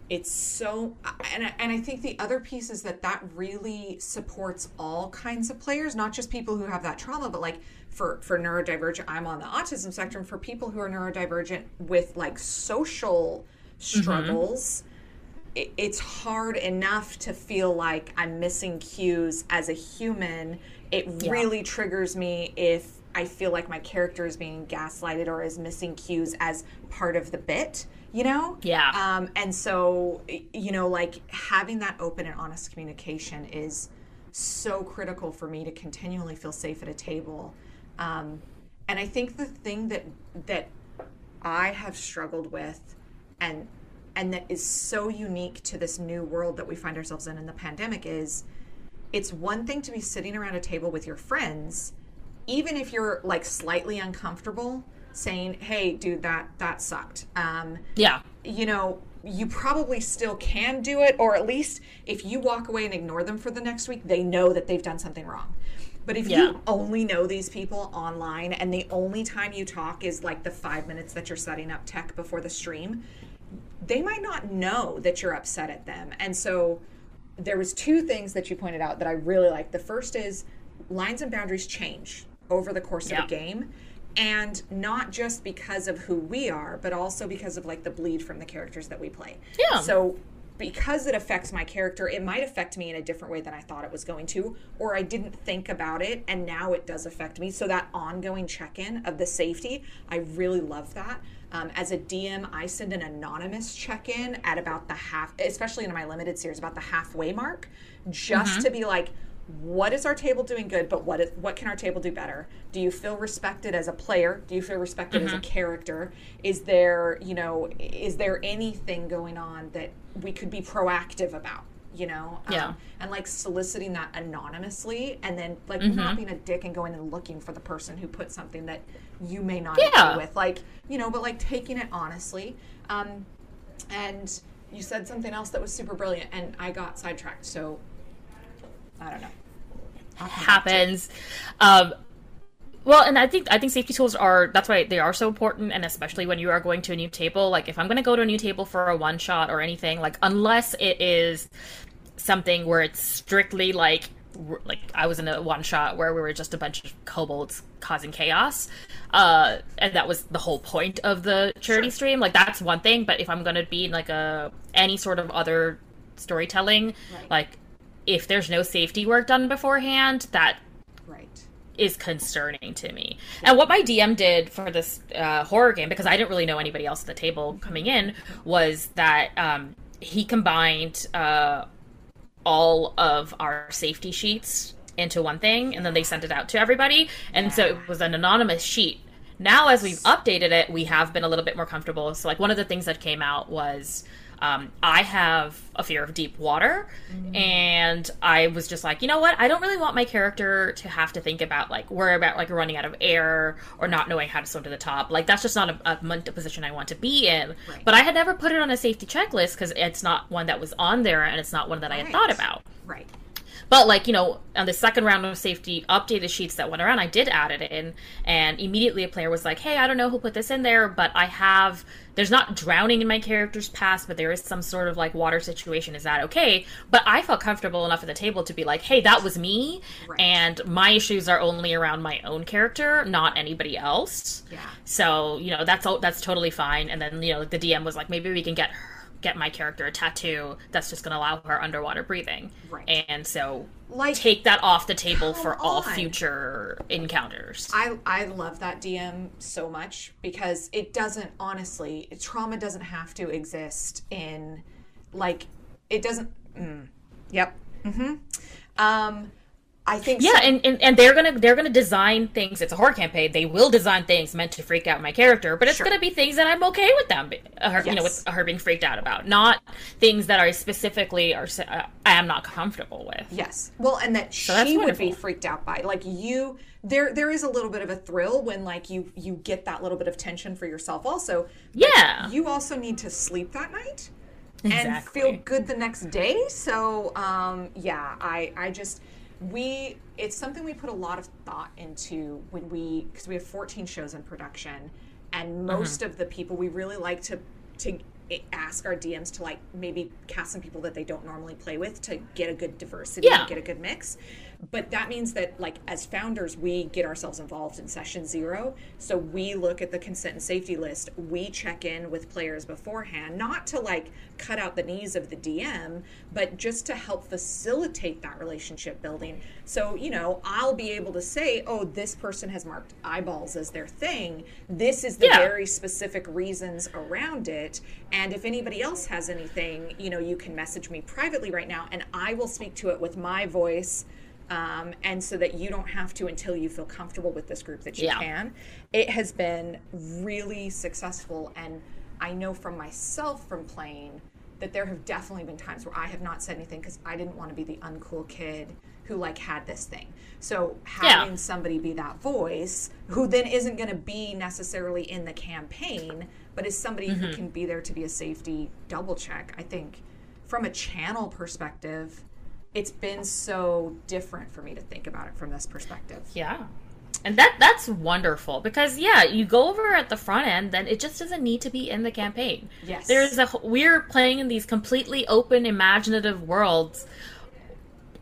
it's so, and I, and I think the other piece is that that really supports all kinds of players, not just people who have that trauma, but like for, for neurodivergent, I'm on the autism spectrum, for people who are neurodivergent with like social struggles, mm-hmm. it, it's hard enough to feel like I'm missing cues as a human. It yeah. really triggers me if I feel like my character is being gaslighted or is missing cues as part of the bit. You know? Yeah. Um, and so, you know, like having that open and honest communication is so critical for me to continually feel safe at a table. Um, and I think the thing that that I have struggled with and and that is so unique to this new world that we find ourselves in in the pandemic is it's one thing to be sitting around a table with your friends, even if you're like slightly uncomfortable, saying, hey, dude, that, that sucked. Um, yeah. You know, you probably still can do it, or at least if you walk away and ignore them for the next week, they know that they've done something wrong. But if yeah. you only know these people online and the only time you talk is like the five minutes that you're setting up tech before the stream, they might not know that you're upset at them. And so there was two things that you pointed out that I really liked. The first is lines and boundaries change over the course yeah. of a game. And not just because of who we are, but also because of, like, the bleed from the characters that we play. Yeah. So because it affects my character, it might affect me in a different way than I thought it was going to, or I didn't think about it, and now it does affect me. So that ongoing check-in of the safety, I really love that. Um, as a D M, I send an anonymous check-in at about the half, especially in my limited series, about the halfway mark, just mm-hmm. to be like, what is our table doing good, but what is, what can our table do better? Do you feel respected as a player? Do you feel respected mm-hmm. as a character? Is there, you know, is there anything going on that we could be proactive about, you know? Yeah. Um, and, like, soliciting that anonymously and then, like, mm-hmm. not being a dick and going and looking for the person who put something that you may not yeah. agree with. Like, you know, but, like, taking it honestly. Um, and you said something else that was super brilliant, and I got sidetracked, so... I don't know. Happens. Um, Well, and I think I think safety tools are, that's why they are so important, and especially when you are going to a new table. Like, if I'm going to go to a new table for a one-shot or anything, like, unless it is something where it's strictly, like, like I was in a one-shot where we were just a bunch of kobolds causing chaos, uh, and that was the whole point of the charity sure. stream. Like, that's one thing, but if I'm going to be in, like, a any sort of other storytelling, right. like, if there's no safety work done beforehand, that... Right. is concerning to me. And what my D M did for this uh, horror game, because I didn't really know anybody else at the table coming in, was that um, he combined uh, all of our safety sheets into one thing, and then they sent it out to everybody. And yeah. so it was an anonymous sheet. Now, as we've updated it, we have been a little bit more comfortable. So, like, one of the things that came out was... Um, I have a fear of deep water, mm-hmm. and I was just like, you know what? I don't really want my character to have to think about, like, worry about, like, running out of air or not knowing how to swim to the top. Like, that's just not a, a position I want to be in. Right. But I had never put it on a safety checklist because it's not one that was on there, and it's not one that right. I had thought about. Right. But, like, you know, on the second round of safety updated sheets that went around, I did add it in, and immediately a player was like, hey, I don't know who put this in there, but I have, there's not drowning in my character's past, but there is some sort of, like, water situation. Is that okay? But I felt comfortable enough at the table to be like, hey, that was me, right. and my issues are only around my own character, not anybody else. Yeah. So, you know, that's that's totally fine. And then, you know, the D M was like, maybe we can get her. get my character a tattoo that's just going to allow her underwater breathing. Right. And so like, take that off the table for all on. future encounters. I, I love that D M so much because it doesn't, honestly, trauma doesn't have to exist in, like, it doesn't, mm, yep. Mm-hmm. Um, I think yeah, so. and, and, and they're gonna they're gonna design things. It's a horror campaign. They will design things meant to freak out my character, but it's sure. gonna be things that I'm okay with them, uh, her, yes. you know, with her being freaked out about, not things that are specifically are uh, I am not comfortable with. Yes, well, and that so she would be freaked out by. Like you, there there is a little bit of a thrill when like you you get that little bit of tension for yourself. Also, yeah, you also need to sleep that night exactly. and feel good the next day. So um, yeah, I I just. We, it's something we put a lot of thought into when we, because we have fourteen shows in production, and most mm-hmm. of the people, we really like to to ask our D Ms to like maybe cast some people that they don't normally play with to get a good diversity yeah. and get a good mix. But that means that like as founders, we get ourselves involved in session zero. So we look at the consent and safety list. We check in with players beforehand, not to like cut out the knees of the D M, but just to help facilitate that relationship building. So, you know, I'll be able to say, oh, this person has marked eyeballs as their thing. This is the yeah. very specific reasons around it. And if anybody else has anything, you know, you can message me privately right now and I will speak to it with my voice. Um, and so that you don't have to until you feel comfortable with this group that you yeah. can. It has been really successful. And I know from myself from playing that there have definitely been times where I have not said anything because I didn't want to be the uncool kid who like had this thing. So having yeah. somebody be that voice who then isn't going to be necessarily in the campaign, but is somebody mm-hmm. who can be there to be a safety double check. I think from a channel perspective, it's been so different for me to think about it from this perspective. Yeah. And that that's wonderful because, yeah, you go over at the front end, then it just doesn't need to be in the campaign. Yes. There's a, we're playing in these completely open, imaginative worlds.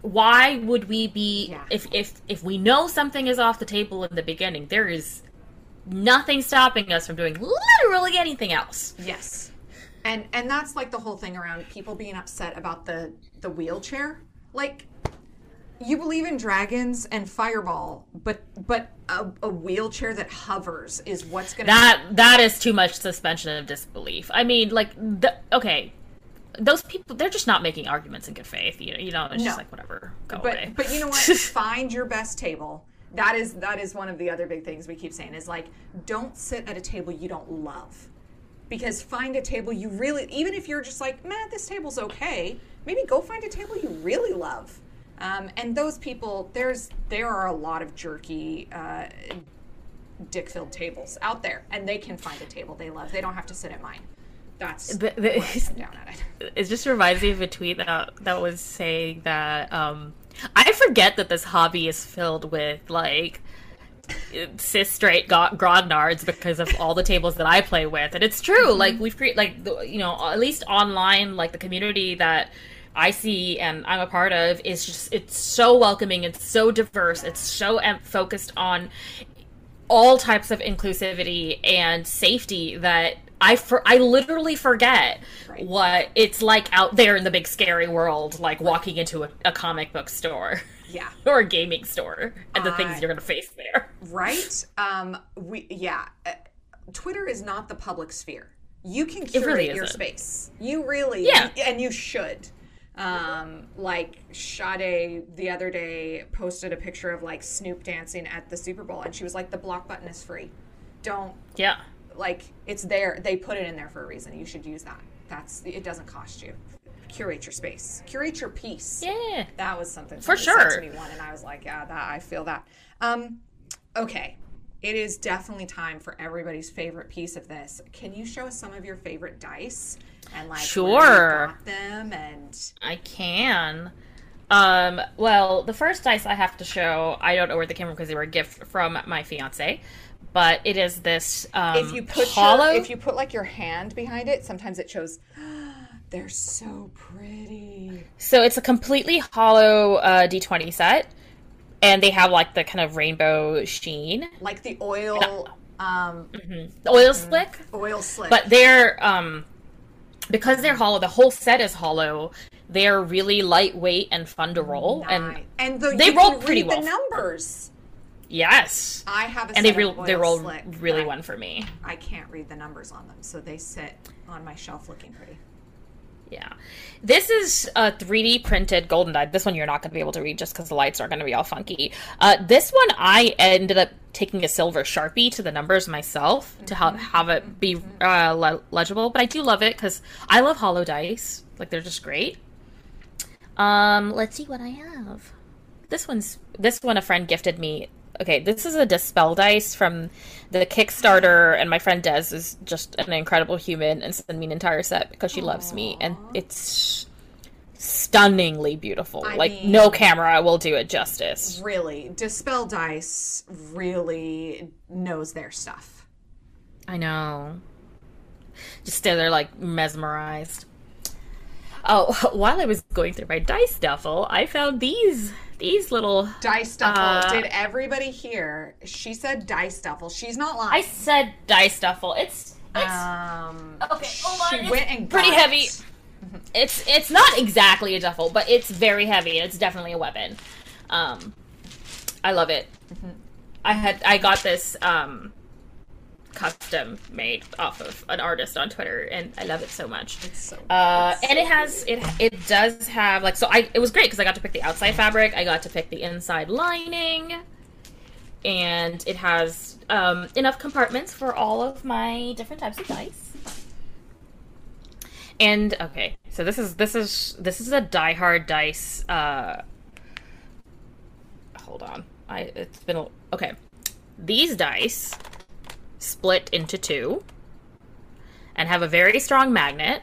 Why would we be, yeah. if, if, if we know something is off the table in the beginning, there is nothing stopping us from doing literally anything else. Yes. And, and that's like the whole thing around people being upset about the, the wheelchair. Like, you believe in dragons and fireball, but but a, a wheelchair that hovers is what's going to... That that is too much suspension of disbelief. I mean, like, the, okay, those people, they're just not making arguments in good faith. You know, you know it's no. just like, whatever, go but, away. But you know what? Find your best table. That is That is one of the other big things we keep saying is, like, don't sit at a table you don't love. Because find a table you really... Even if you're just like, man, this table's okay... Maybe go find a table you really love. Um, and those people, there's there are a lot of jerky, uh, dick-filled tables out there. And they can find a table they love. They don't have to sit at mine. That's the, the, where I'm down at it. It just reminds me of a tweet that, that was saying that... Um, I forget that this hobby is filled with, like... cis straight grognards because of all the tables that I play with, and it's true. Mm-hmm. Like we've created, like the, you know, at least online, like the community that I see and I'm a part of is just, it's so welcoming, it's so diverse, it's so focused on all types of inclusivity and safety that I for, I literally forget right. what it's like out there in the big scary world, like right. walking into a, a comic book store. Yeah. Or a gaming store and the uh, things you're going to face there. Right? Um, we yeah. Uh, Twitter is not the public sphere. You can curate really your space. You really yeah. you, and you should. Um, like Sade the other day posted a picture of like Snoop dancing at the Super Bowl, and she was like, the block button is free. Don't Yeah. like it's there. They put it in there for a reason. You should use that. That's it doesn't cost you. Curate your space. Curate your piece. Yeah. That was something for sure. said to me one, and I was like, yeah, that I feel that. Um, okay. It is definitely time for everybody's favorite piece of this. Can you show us some of your favorite dice and like sure. got them and I can. Um, well, the first dice I have to show, I don't know where they came from because they were a gift from my fiance, but it is this um if you put hollow... your, if you put like your hand behind it, sometimes it shows. They're so pretty. So it's a completely hollow uh, D twenty set, and they have like the kind of rainbow sheen, like the oil, um, mm-hmm. the oil mm, slick, oil slick. But they're um, because they're hollow. The whole set is hollow. They're really lightweight and fun to roll, nice. and and the, they you roll can pretty read well. The numbers. Yes, I have. A and set they re- they roll slick, really one for me. I can't read the numbers on them, so they sit on my shelf looking pretty. Yeah. This is a three D printed golden die. This one you're not going to be able to read just because the lights are going to be all funky. Uh, this one, I ended up taking a silver Sharpie to the numbers myself mm-hmm. to ha- have it be uh, le- legible. But I do love it because I love hollow dice. Like, they're just great. Um, let's see what I have. This one's this one a friend gifted me. Okay, this is a Dispel Dice from the Kickstarter, and my friend Des is just an incredible human and sent me an entire set because she Aww. Loves me, and it's stunningly beautiful. I like, mean, no camera will do it justice. Really, Dispel Dice really knows their stuff. I know. Just stay there, like, mesmerized. Oh, while I was going through my dice duffel, I found these these little dice duffel. Uh, Did everybody hear? She said dice duffel. She's not lying. I said dice duffel. It's, it's um okay. Hold on. She it's went and pretty got heavy. It. It's it's not exactly a duffel, but it's very heavy. It's definitely a weapon. Um, I love it. Mm-hmm. I had I got this um. custom made off of an artist on Twitter, and I love it so much. It's so uh it's and so it has it it does have like so I it was great because I got to pick the outside fabric, I got to pick the inside lining, and it has um enough compartments for all of my different types of dice. And okay, so this is this is this is a Die Hard Dice uh hold on. I it's been a, okay. These dice split into two and have a very strong magnet,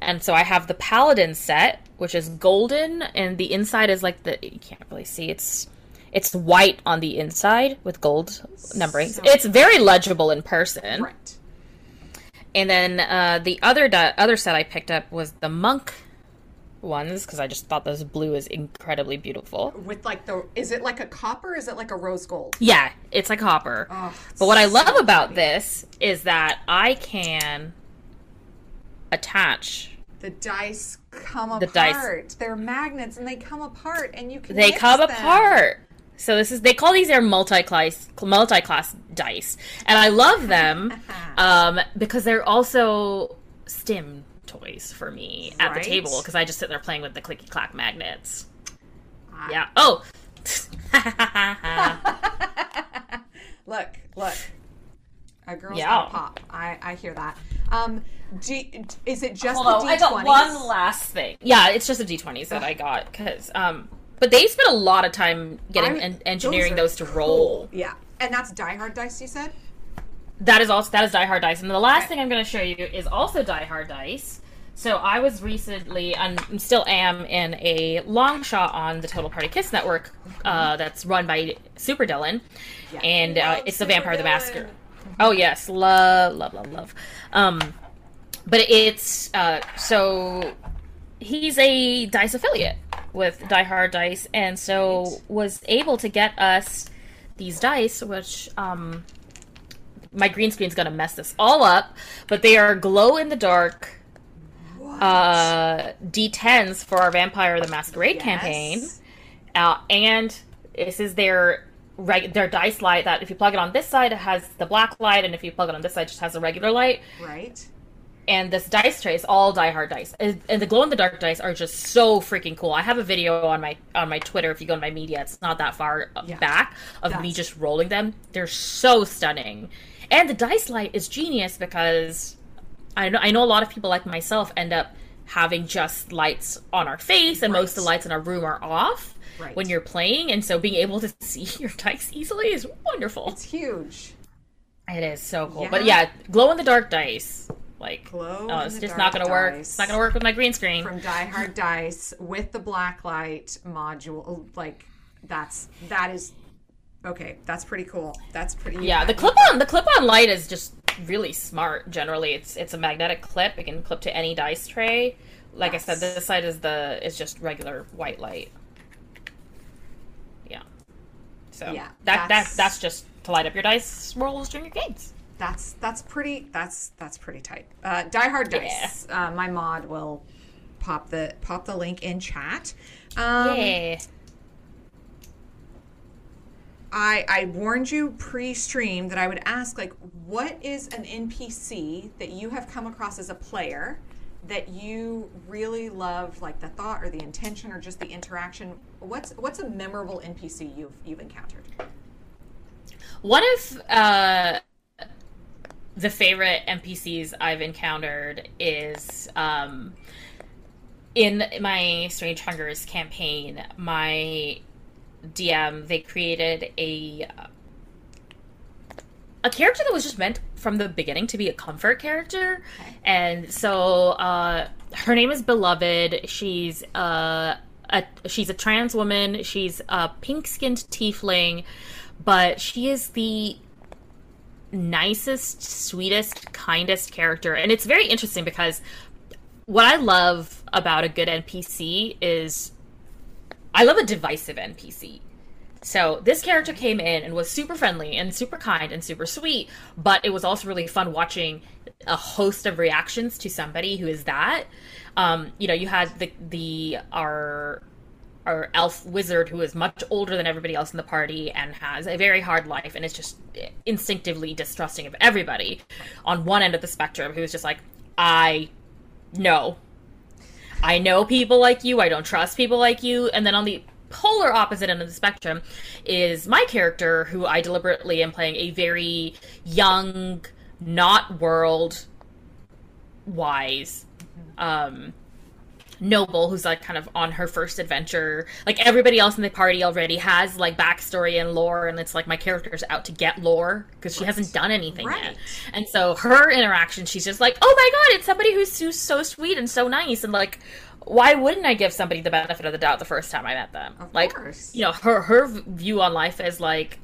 and so I have the Paladin set, which is golden, and the inside is like the you can't really see it's it's white on the inside with gold numbering. So it's very legible in person, right? And then uh, the other di- other set I picked up was the Monk ones because I just thought this blue is incredibly beautiful. With like the is it like a copper? Is it like a rose gold? Yeah, it's like copper. Oh, but what so I love funny. About this is that I can attach the dice come the apart. Dice. They're magnets and they come apart, and you can they mix come them. Apart. So this is they call these their multi-class multi-class dice, and I love them um, because they're also stimmed. Toys for me right. at the table because I just sit there playing with the clicky clack magnets. Ah. Yeah. Oh. look, look. A girl's yeah. gonna pop. I, I hear that. Um, do, is it just Hold the D twenty? I got one last thing. Yeah, it's just the D twenties that I got because. Um, but they spent a lot of time getting en- engineering those, those to cool. roll. Yeah, and that's Die Hard Dice. You said. That is also that is Die Hard Dice, and the last okay. thing I'm going to show you is also Die Hard Dice. So I was recently, and still am, in a long shot on the Total Party Kiss Network uh, that's run by Super Dylan, yeah. and uh, it's Super the Vampire Dylan. the Masquerade. Oh yes, love, love, love, love. Um, but it's uh, so he's a Dice affiliate with Die Hard Dice, and so right. was able to get us these dice, which. Um, My green screen's gonna mess this all up, but they are glow-in-the-dark uh, D tens for our Vampire the Masquerade yes. campaign, uh, and this is their reg- their dice light that if you plug it on this side, it has the black light, and if you plug it on this side, it just has a regular light. Right. And this dice tray is all Die Hard dice, and, and the glow-in-the-dark dice are just so freaking cool. I have a video on my on my Twitter. If you go to my media, it's not that far yeah. back of That's... me just rolling them. They're so stunning. And the dice light is genius because I know, I know a lot of people like myself end up having just lights on our face and right. most of the lights in our room are off right. when you're playing. And so being able to see your dice easily is wonderful. It's huge. It is so cool. Yeah. But yeah, glow-in-the-dark dice. Like, glow oh, it's just not going to work. It's not going to work with my green screen. From Die Hard Dice with the black light module. Like, that's, that is... Okay, that's pretty cool. That's pretty. Yeah, the clip on the clip on light is just really smart. Generally, it's it's a magnetic clip. It can clip to any dice tray. Like yes. I said, this side is the is just regular white light. Yeah. So yeah, that that's, that that's just to light up your dice rolls during your games. That's that's pretty. That's that's pretty tight. Uh, Die Hard Dice. Yeah. Uh, my mod will pop the pop the link in chat. Um, yeah. I, I warned you pre-stream that I would ask, like, what is an N P C that you have come across as a player that you really loved, like the thought or the intention or just the interaction? What's what's a memorable N P C you've you've encountered? One of uh, the favorite N P Cs I've encountered is um, in my Strange Hungers campaign. My D M, they created a a character that was just meant from the beginning to be a comfort character, okay. and so uh, her name is Beloved. She's uh, a she's a trans woman. She's a pink-skinned tiefling, but she is the nicest, sweetest, kindest character, and it's very interesting because what I love about a good N P C is. I love a divisive N P C. So this character came in and was super friendly and super kind and super sweet, but it was also really fun watching a host of reactions to somebody who is that. Um, you know, you had the the our our elf wizard who is much older than everybody else in the party and has a very hard life and is just instinctively distrusting of everybody. On one end of the spectrum, who is just like, I know. I know people like you, I don't trust people like you, and then on the polar opposite end of the spectrum is my character, who I deliberately am playing a very young, not world-wise um, noble who's like kind of on her first adventure. Like everybody else in the party already has like backstory and lore, and it's like my character's out to get lore because she right. hasn't done anything right. yet. And so her interaction, she's just like, oh my god, it's somebody who's so, so sweet and so nice, and like, why wouldn't I give somebody the benefit of the doubt the first time I met them? Of like, course. You know, her her view on life is like,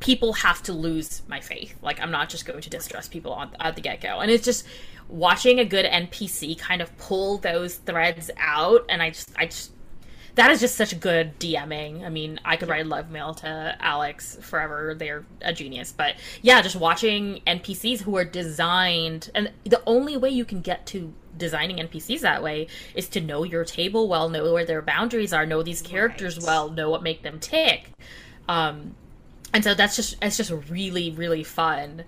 people have to lose my faith. Like, I'm not just going to distrust people on at the get-go, and it's just. Watching a good N P C kind of pull those threads out, and I just, I just, that is just such good DMing. I mean, I could write love mail to Alex forever. They're a genius, but yeah, just watching N P Cs who are designed, and the only way you can get to designing N P Cs that way is to know your table well, know where their boundaries are, know these characters right. well, know what make them tick. Um, and so that's just, it's just really, really fun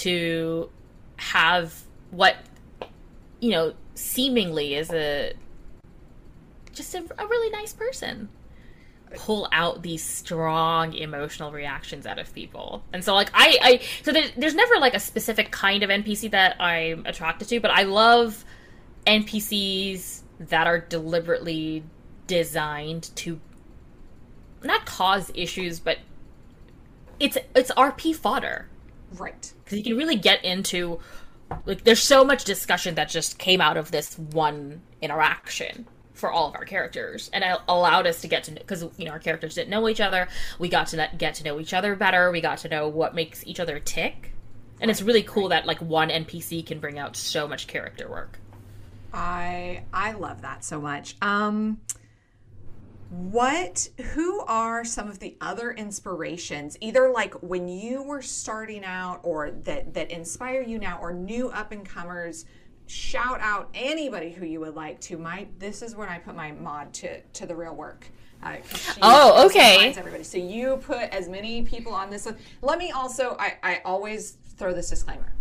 to have. What, you know, seemingly is a just a, a really nice person pull out these strong emotional reactions out of people. And so like I, I so there, there's never like a specific kind of N P C that I'm attracted to, but I love N P Cs that are deliberately designed to not cause issues, but it's it's R P fodder. Right. Because you can really get into like, there's so much discussion that just came out of this one interaction for all of our characters, and it allowed us to get to, because, you know, our characters didn't know each other, we got to get to know each other better, we got to know what makes each other tick, and it's really cool that, like, one N P C can bring out so much character work. I I love that so much. Um, what, who are some of the other inspirations, either like when you were starting out or that, that inspire you now, or new up-and-comers? Shout out anybody who you would like to. My, this is when I put my mod to, to the real work. Uh, oh, okay. Everybody. So you put as many people on this. Let me also, I, I always throw this disclaimer.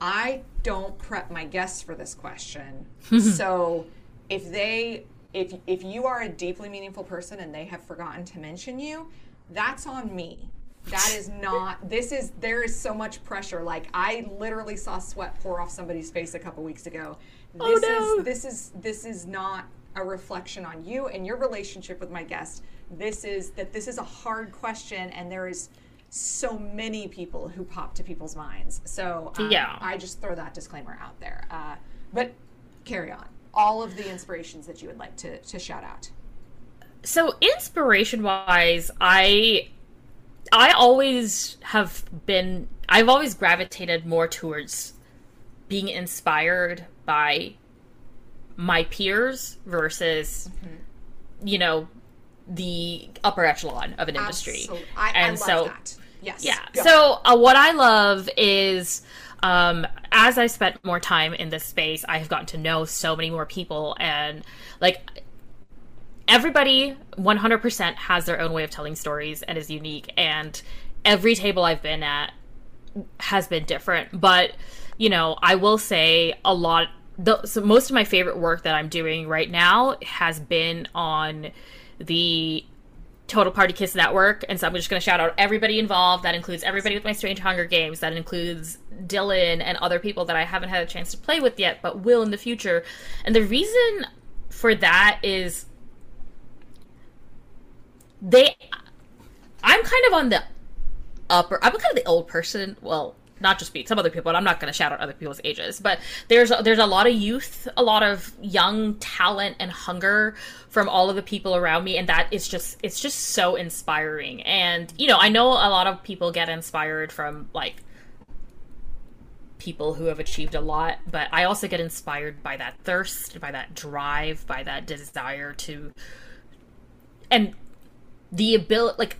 I don't prep my guests for this question. So if they, if if you are a deeply meaningful person and they have forgotten to mention you, that's on me. That is not, this is, there is so much pressure. Like, I literally saw sweat pour off somebody's face a couple weeks ago. This oh, no. is, this is, this is not a reflection on you and your relationship with my guest. This is, that this is a hard question, and there is so many people who pop to people's minds. So um, yeah. I just throw that disclaimer out there. Uh, but carry on. All of the inspirations that you would like to, to shout out. So inspiration-wise, I... I always have been, I've always gravitated more towards being inspired by my peers versus, mm-hmm. you know, the upper echelon of an industry. Absolutely. I, and I love so, that. Yes. Yeah. Go. So uh, what I love is, um, as I spent more time in this space, I have gotten to know so many more people, and like, everybody one hundred percent has their own way of telling stories and is unique, and every table I've been at has been different. But, you know, I will say a lot, the, so most of my favorite work that I'm doing right now has been on the Total Party Kiss Network, and so I'm just going to shout out everybody involved. That includes everybody with my Strange Hunger games. That includes Dylan and other people that I haven't had a chance to play with yet, but will in the future. And the reason for that is... They, I'm kind of on the upper, I'm kind of the old person, well, not just me, some other people, and I'm not going to shout out other people's ages, but there's, there's a lot of youth, a lot of young talent and hunger from all of the people around me, and that is just, it's just so inspiring. And, you know, I know a lot of people get inspired from, like, people who have achieved a lot, but I also get inspired by that thirst, by that drive, by that desire to, and... the ability, like,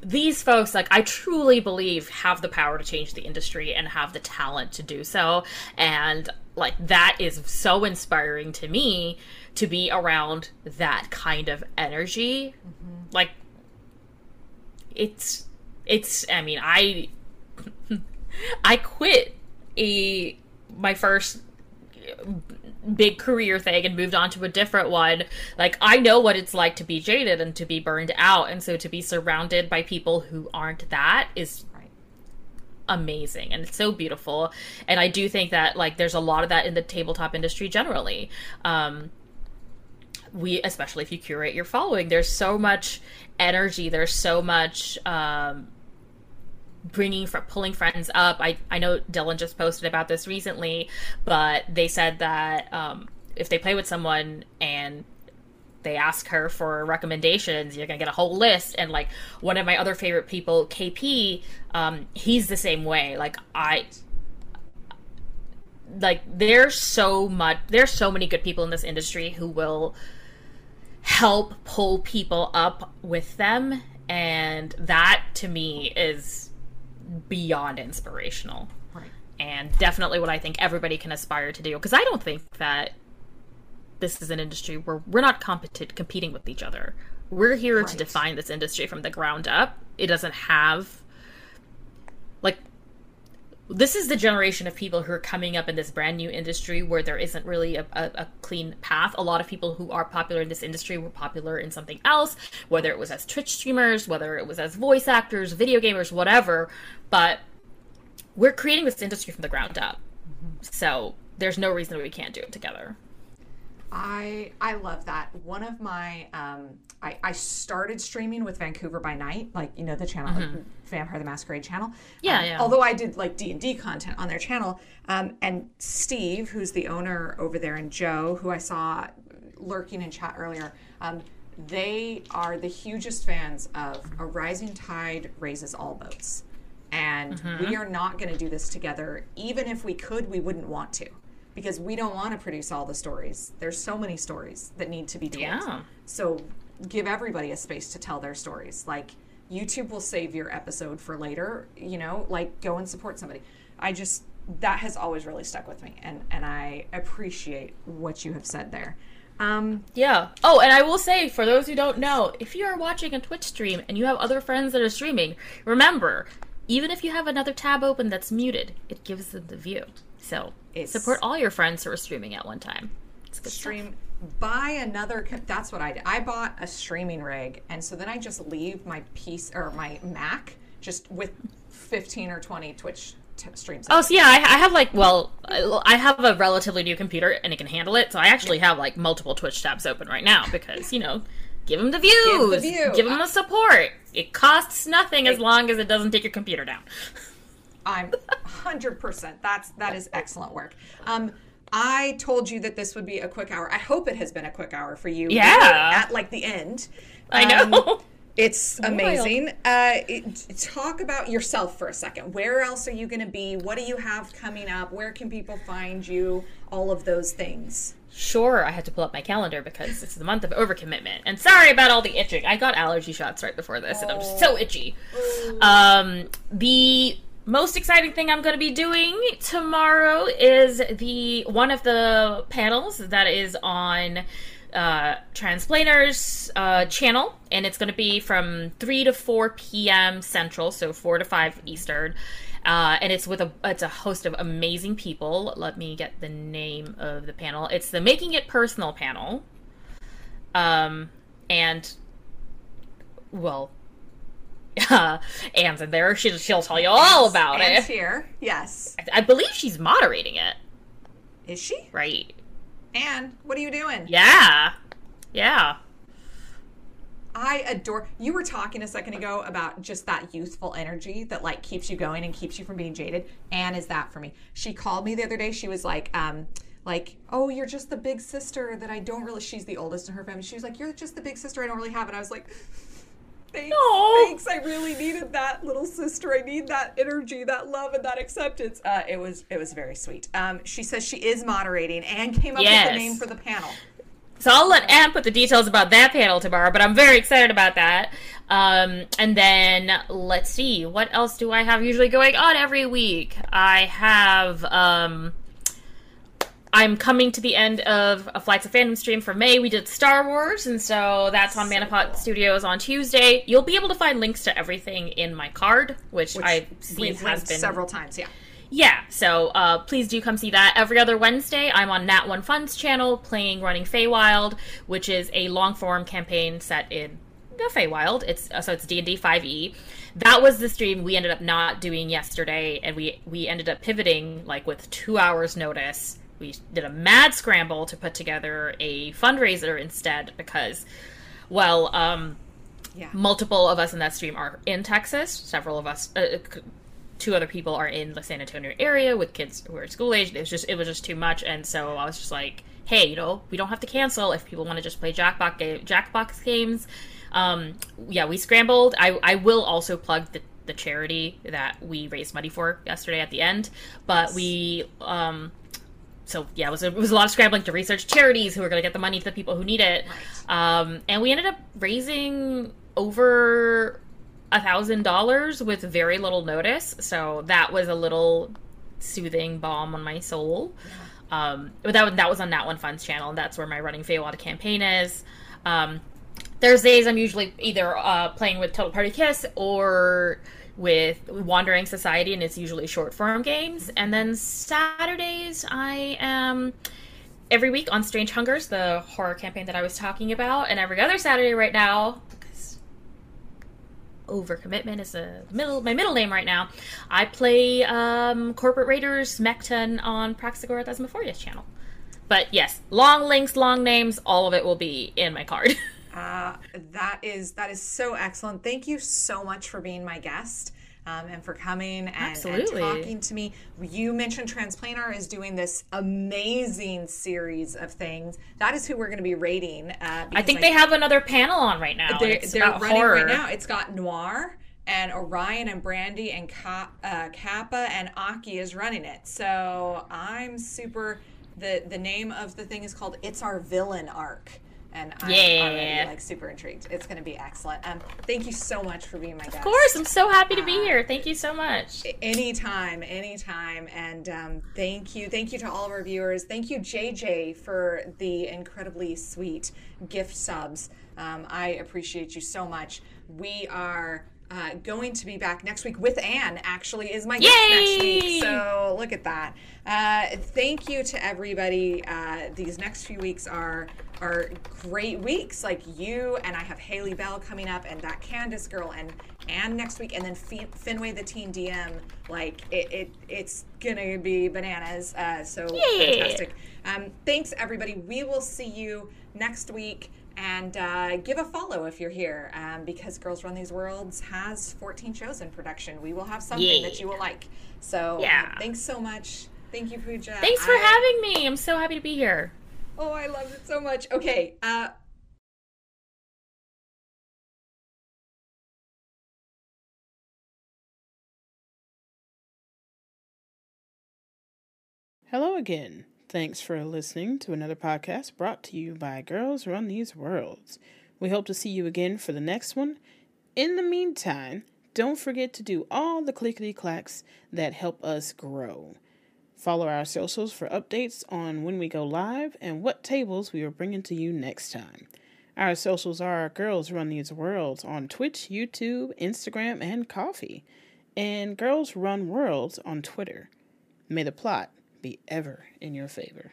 these folks, like, I truly believe have the power to change the industry and have the talent to do so. And, like, that is so inspiring to me to be around that kind of energy. Mm-hmm. Like, it's, it's, I mean, I, I quit a, my first big career thing and moved on to a different one. Like, I know what it's like to be jaded and to be burned out, and so to be surrounded by people who aren't that is amazing, and it's so beautiful. And I do think that, like, there's a lot of that in the tabletop industry generally. Um, we, especially if you curate your following, there's so much energy, there's so much um bringing, pulling friends up. I, I know Dylan just posted about this recently, but they said that um, if they play with someone and they ask her for recommendations, you're going to get a whole list. And, like, one of my other favorite people, K P, um, he's the same way. Like, I... Like, there's so much... There's so many good people in this industry who will help pull people up with them. And that, to me, is... beyond inspirational, right? And definitely what I think everybody can aspire to do, because I don't think that this is an industry where we're not competent competing with each other. We're here right. to define this industry from the ground up. It doesn't have, like, this is the generation of people who are coming up in this brand new industry where there isn't really a, a, a clean path. A lot of people who are popular in this industry were popular in something else, whether it was as Twitch streamers, whether it was as voice actors, video gamers, whatever. But we're creating this industry from the ground up. Mm-hmm. So there's no reason we can't do it together. I I love that. One of my um, I, I started streaming with Vancouver by Night, like, you know, the channel, mm-hmm. like, Vampire the Masquerade channel. Yeah, um, yeah. Although I did like D and D content on their channel, um, and Steve, who's the owner over there, and Joe, who I saw lurking in chat earlier, um, they are the hugest fans of A Rising Tide Raises All Boats, and mm-hmm. we are not going to do this together. Even if we could, we wouldn't want to. Because we don't want to produce all the stories. There's so many stories that need to be told. Yeah. So give everybody a space to tell their stories. Like, YouTube will save your episode for later, you know, like, go and support somebody. I just, that has always really stuck with me. And, and I appreciate what you have said there. Um, yeah. Oh, and I will say, for those who don't know, if you're watching a Twitch stream and you have other friends that are streaming, remember, even if you have another tab open that's muted, it gives them the view. So it's, support all your friends who are streaming at one time. It's good stream, stuff. Buy another. That's what I did. I bought a streaming rig, and so then I just leave my piece or my Mac just with fifteen or twenty Twitch t- streams. Oh, so yeah, I, I have like well, I have a relatively new computer and it can handle it. So I actually have like multiple Twitch tabs open right now because, you know, give them the views, give, the view. give them the support. It costs nothing as long as it doesn't take your computer down. I'm one hundred percent. That's, that is excellent work. Um, I told you that this would be a quick hour. I hope it has been a quick hour for you. Yeah. Right at, like, the end. Um, I know. It's amazing. Uh, it, talk about yourself for a second. Where else are you going to be? What do you have coming up? Where can people find you? All of those things. Sure, I had to pull up my calendar because it's the month of overcommitment. And sorry about all the itching. I got allergy shots right before this, oh. and I'm just so itchy. Oh. Um, the... most exciting thing I'm going to be doing tomorrow is the one of the panels that is on uh, Transplainers uh, channel, and it's going to be from three to four p.m. Central, so four to five Eastern, uh, and it's with a it's a host of amazing people. Let me get the name of the panel. It's the Making It Personal panel, um, and well. Uh, Anne's in there. She, she'll tell you all yes, about Anne's it. Anne's here. Yes. I, I believe she's moderating it. Is she? Right. Anne, what are you doing? Yeah. Yeah. I adore... You were talking a second ago about just that youthful energy that, like, keeps you going and keeps you from being jaded. Anne is that for me. She called me the other day. She was like... um Like, oh, you're just the big sister that I don't really... She's the oldest in her family. She was like, you're just the big sister I don't really have. And I was like... Thanks, Aww. thanks. I really needed that little sister. I need that energy, that love, and that acceptance. Uh, it was it was very sweet. Um, she says she is moderating and came up yes. with the name for the panel. So I'll let Anne put the details about that panel tomorrow, but I'm very excited about that. Um, and then, let's see. What else do I have usually going on every week? I have... Um, I'm coming to the end of a Flights of Fandom stream for May. We did Star Wars, and so that's on so Manapot cool. Studios on Tuesday. You'll be able to find links to everything in my card, which, which I've seen has been... several times, yeah. Yeah, so uh, please do come see that. Every other Wednesday, I'm on Nat One Fun's channel playing Running Feywild, which is a long-form campaign set in the Feywild. It's, so it's D and D five e. That was the stream we ended up not doing yesterday, and we, we ended up pivoting, like, with two hours' notice. We did a mad scramble to put together a fundraiser instead because, well, um, yeah. multiple of us in that stream are in Texas. Several of us, uh, two other people are in the San Antonio area with kids who are school age. It was just, it was just too much. And so I was just like, hey, you know, we don't have to cancel if people want to just play Jackbox, game, Jackbox games. Um, yeah, we scrambled. I, I will also plug the, the charity that we raised money for yesterday at the end. But yes. we... Um, So, yeah, it was, a, it was a lot of scrambling to research charities who are going to get the money to the people who need it. Right. Um, and we ended up raising over one thousand dollars with very little notice. So that was a little soothing balm on my soul. Yeah. Um, but that, that was on Nat One Fun's channel. And that's where my Running Feywild campaign is. Um, Thursdays, I'm usually either uh, playing with Total Party Kiss or... with Wandering Society, and it's usually short-form games. And then Saturdays, I am every week on Strange Hungers, the horror campaign that I was talking about, and every other Saturday right now, because overcommitment is a middle my middle name right now, I play um, Corporate Raiders Mechton on Praxagora Thasmophoria's channel. But yes, long links, long names, all of it will be in my card. uh, that is that is so excellent. Thank you so much for being my guest. Um, and for coming and, and talking to me. You mentioned Transplanar is doing this amazing series of things. That is who we're going to be rating. Uh, because, I think like, they have another panel on right now. They're, it's they're about running horror. Right now. It's got Noir and Orion and Brandy and Ka- uh, Kappa and Aki is running it. So I'm super. The, the name of the thing is called It's Our Villain Arc. And I'm yeah. already like super intrigued. It's going to be excellent. Um, thank you so much for being my guest. Of course, I'm so happy to be uh, here. Thank you so much. Anytime, anytime. And um, thank you, thank you to all of our viewers. Thank you, J J, for the incredibly sweet gift subs. Um, I appreciate you so much. We are uh, going to be back next week with Anne. Actually, is my Yay! Guest next week. So look at that. Uh, thank you to everybody. Uh, these next few weeks are. are great weeks, like you, and I have Haley Bell coming up and that Candace girl and Anne next week, and then Fin- Finway the Teen D M. Like it, it it's gonna be bananas. Uh, so yeah. fantastic. Um, thanks everybody. We will see you next week, and uh, give a follow if you're here, um, because Girls Run These Worlds has fourteen shows in production. We will have something yeah. that you will like. So yeah. um, thanks so much. Thank you, Pooja. Thanks for I- having me. I'm so happy to be here. Oh, I loved it so much. Okay. Uh Hello again. Thanks for listening to another podcast brought to you by Girls Run These Worlds. We hope to see you again for the next one. In the meantime, don't forget to do all the clickety-clacks that help us grow. Follow our socials for updates on when we go live and what tables we are bringing to you next time. Our socials are Girls Run These Worlds on Twitch, YouTube, Instagram, and Ko-fi, and Girls Run Worlds on Twitter. May the plot be ever in your favor.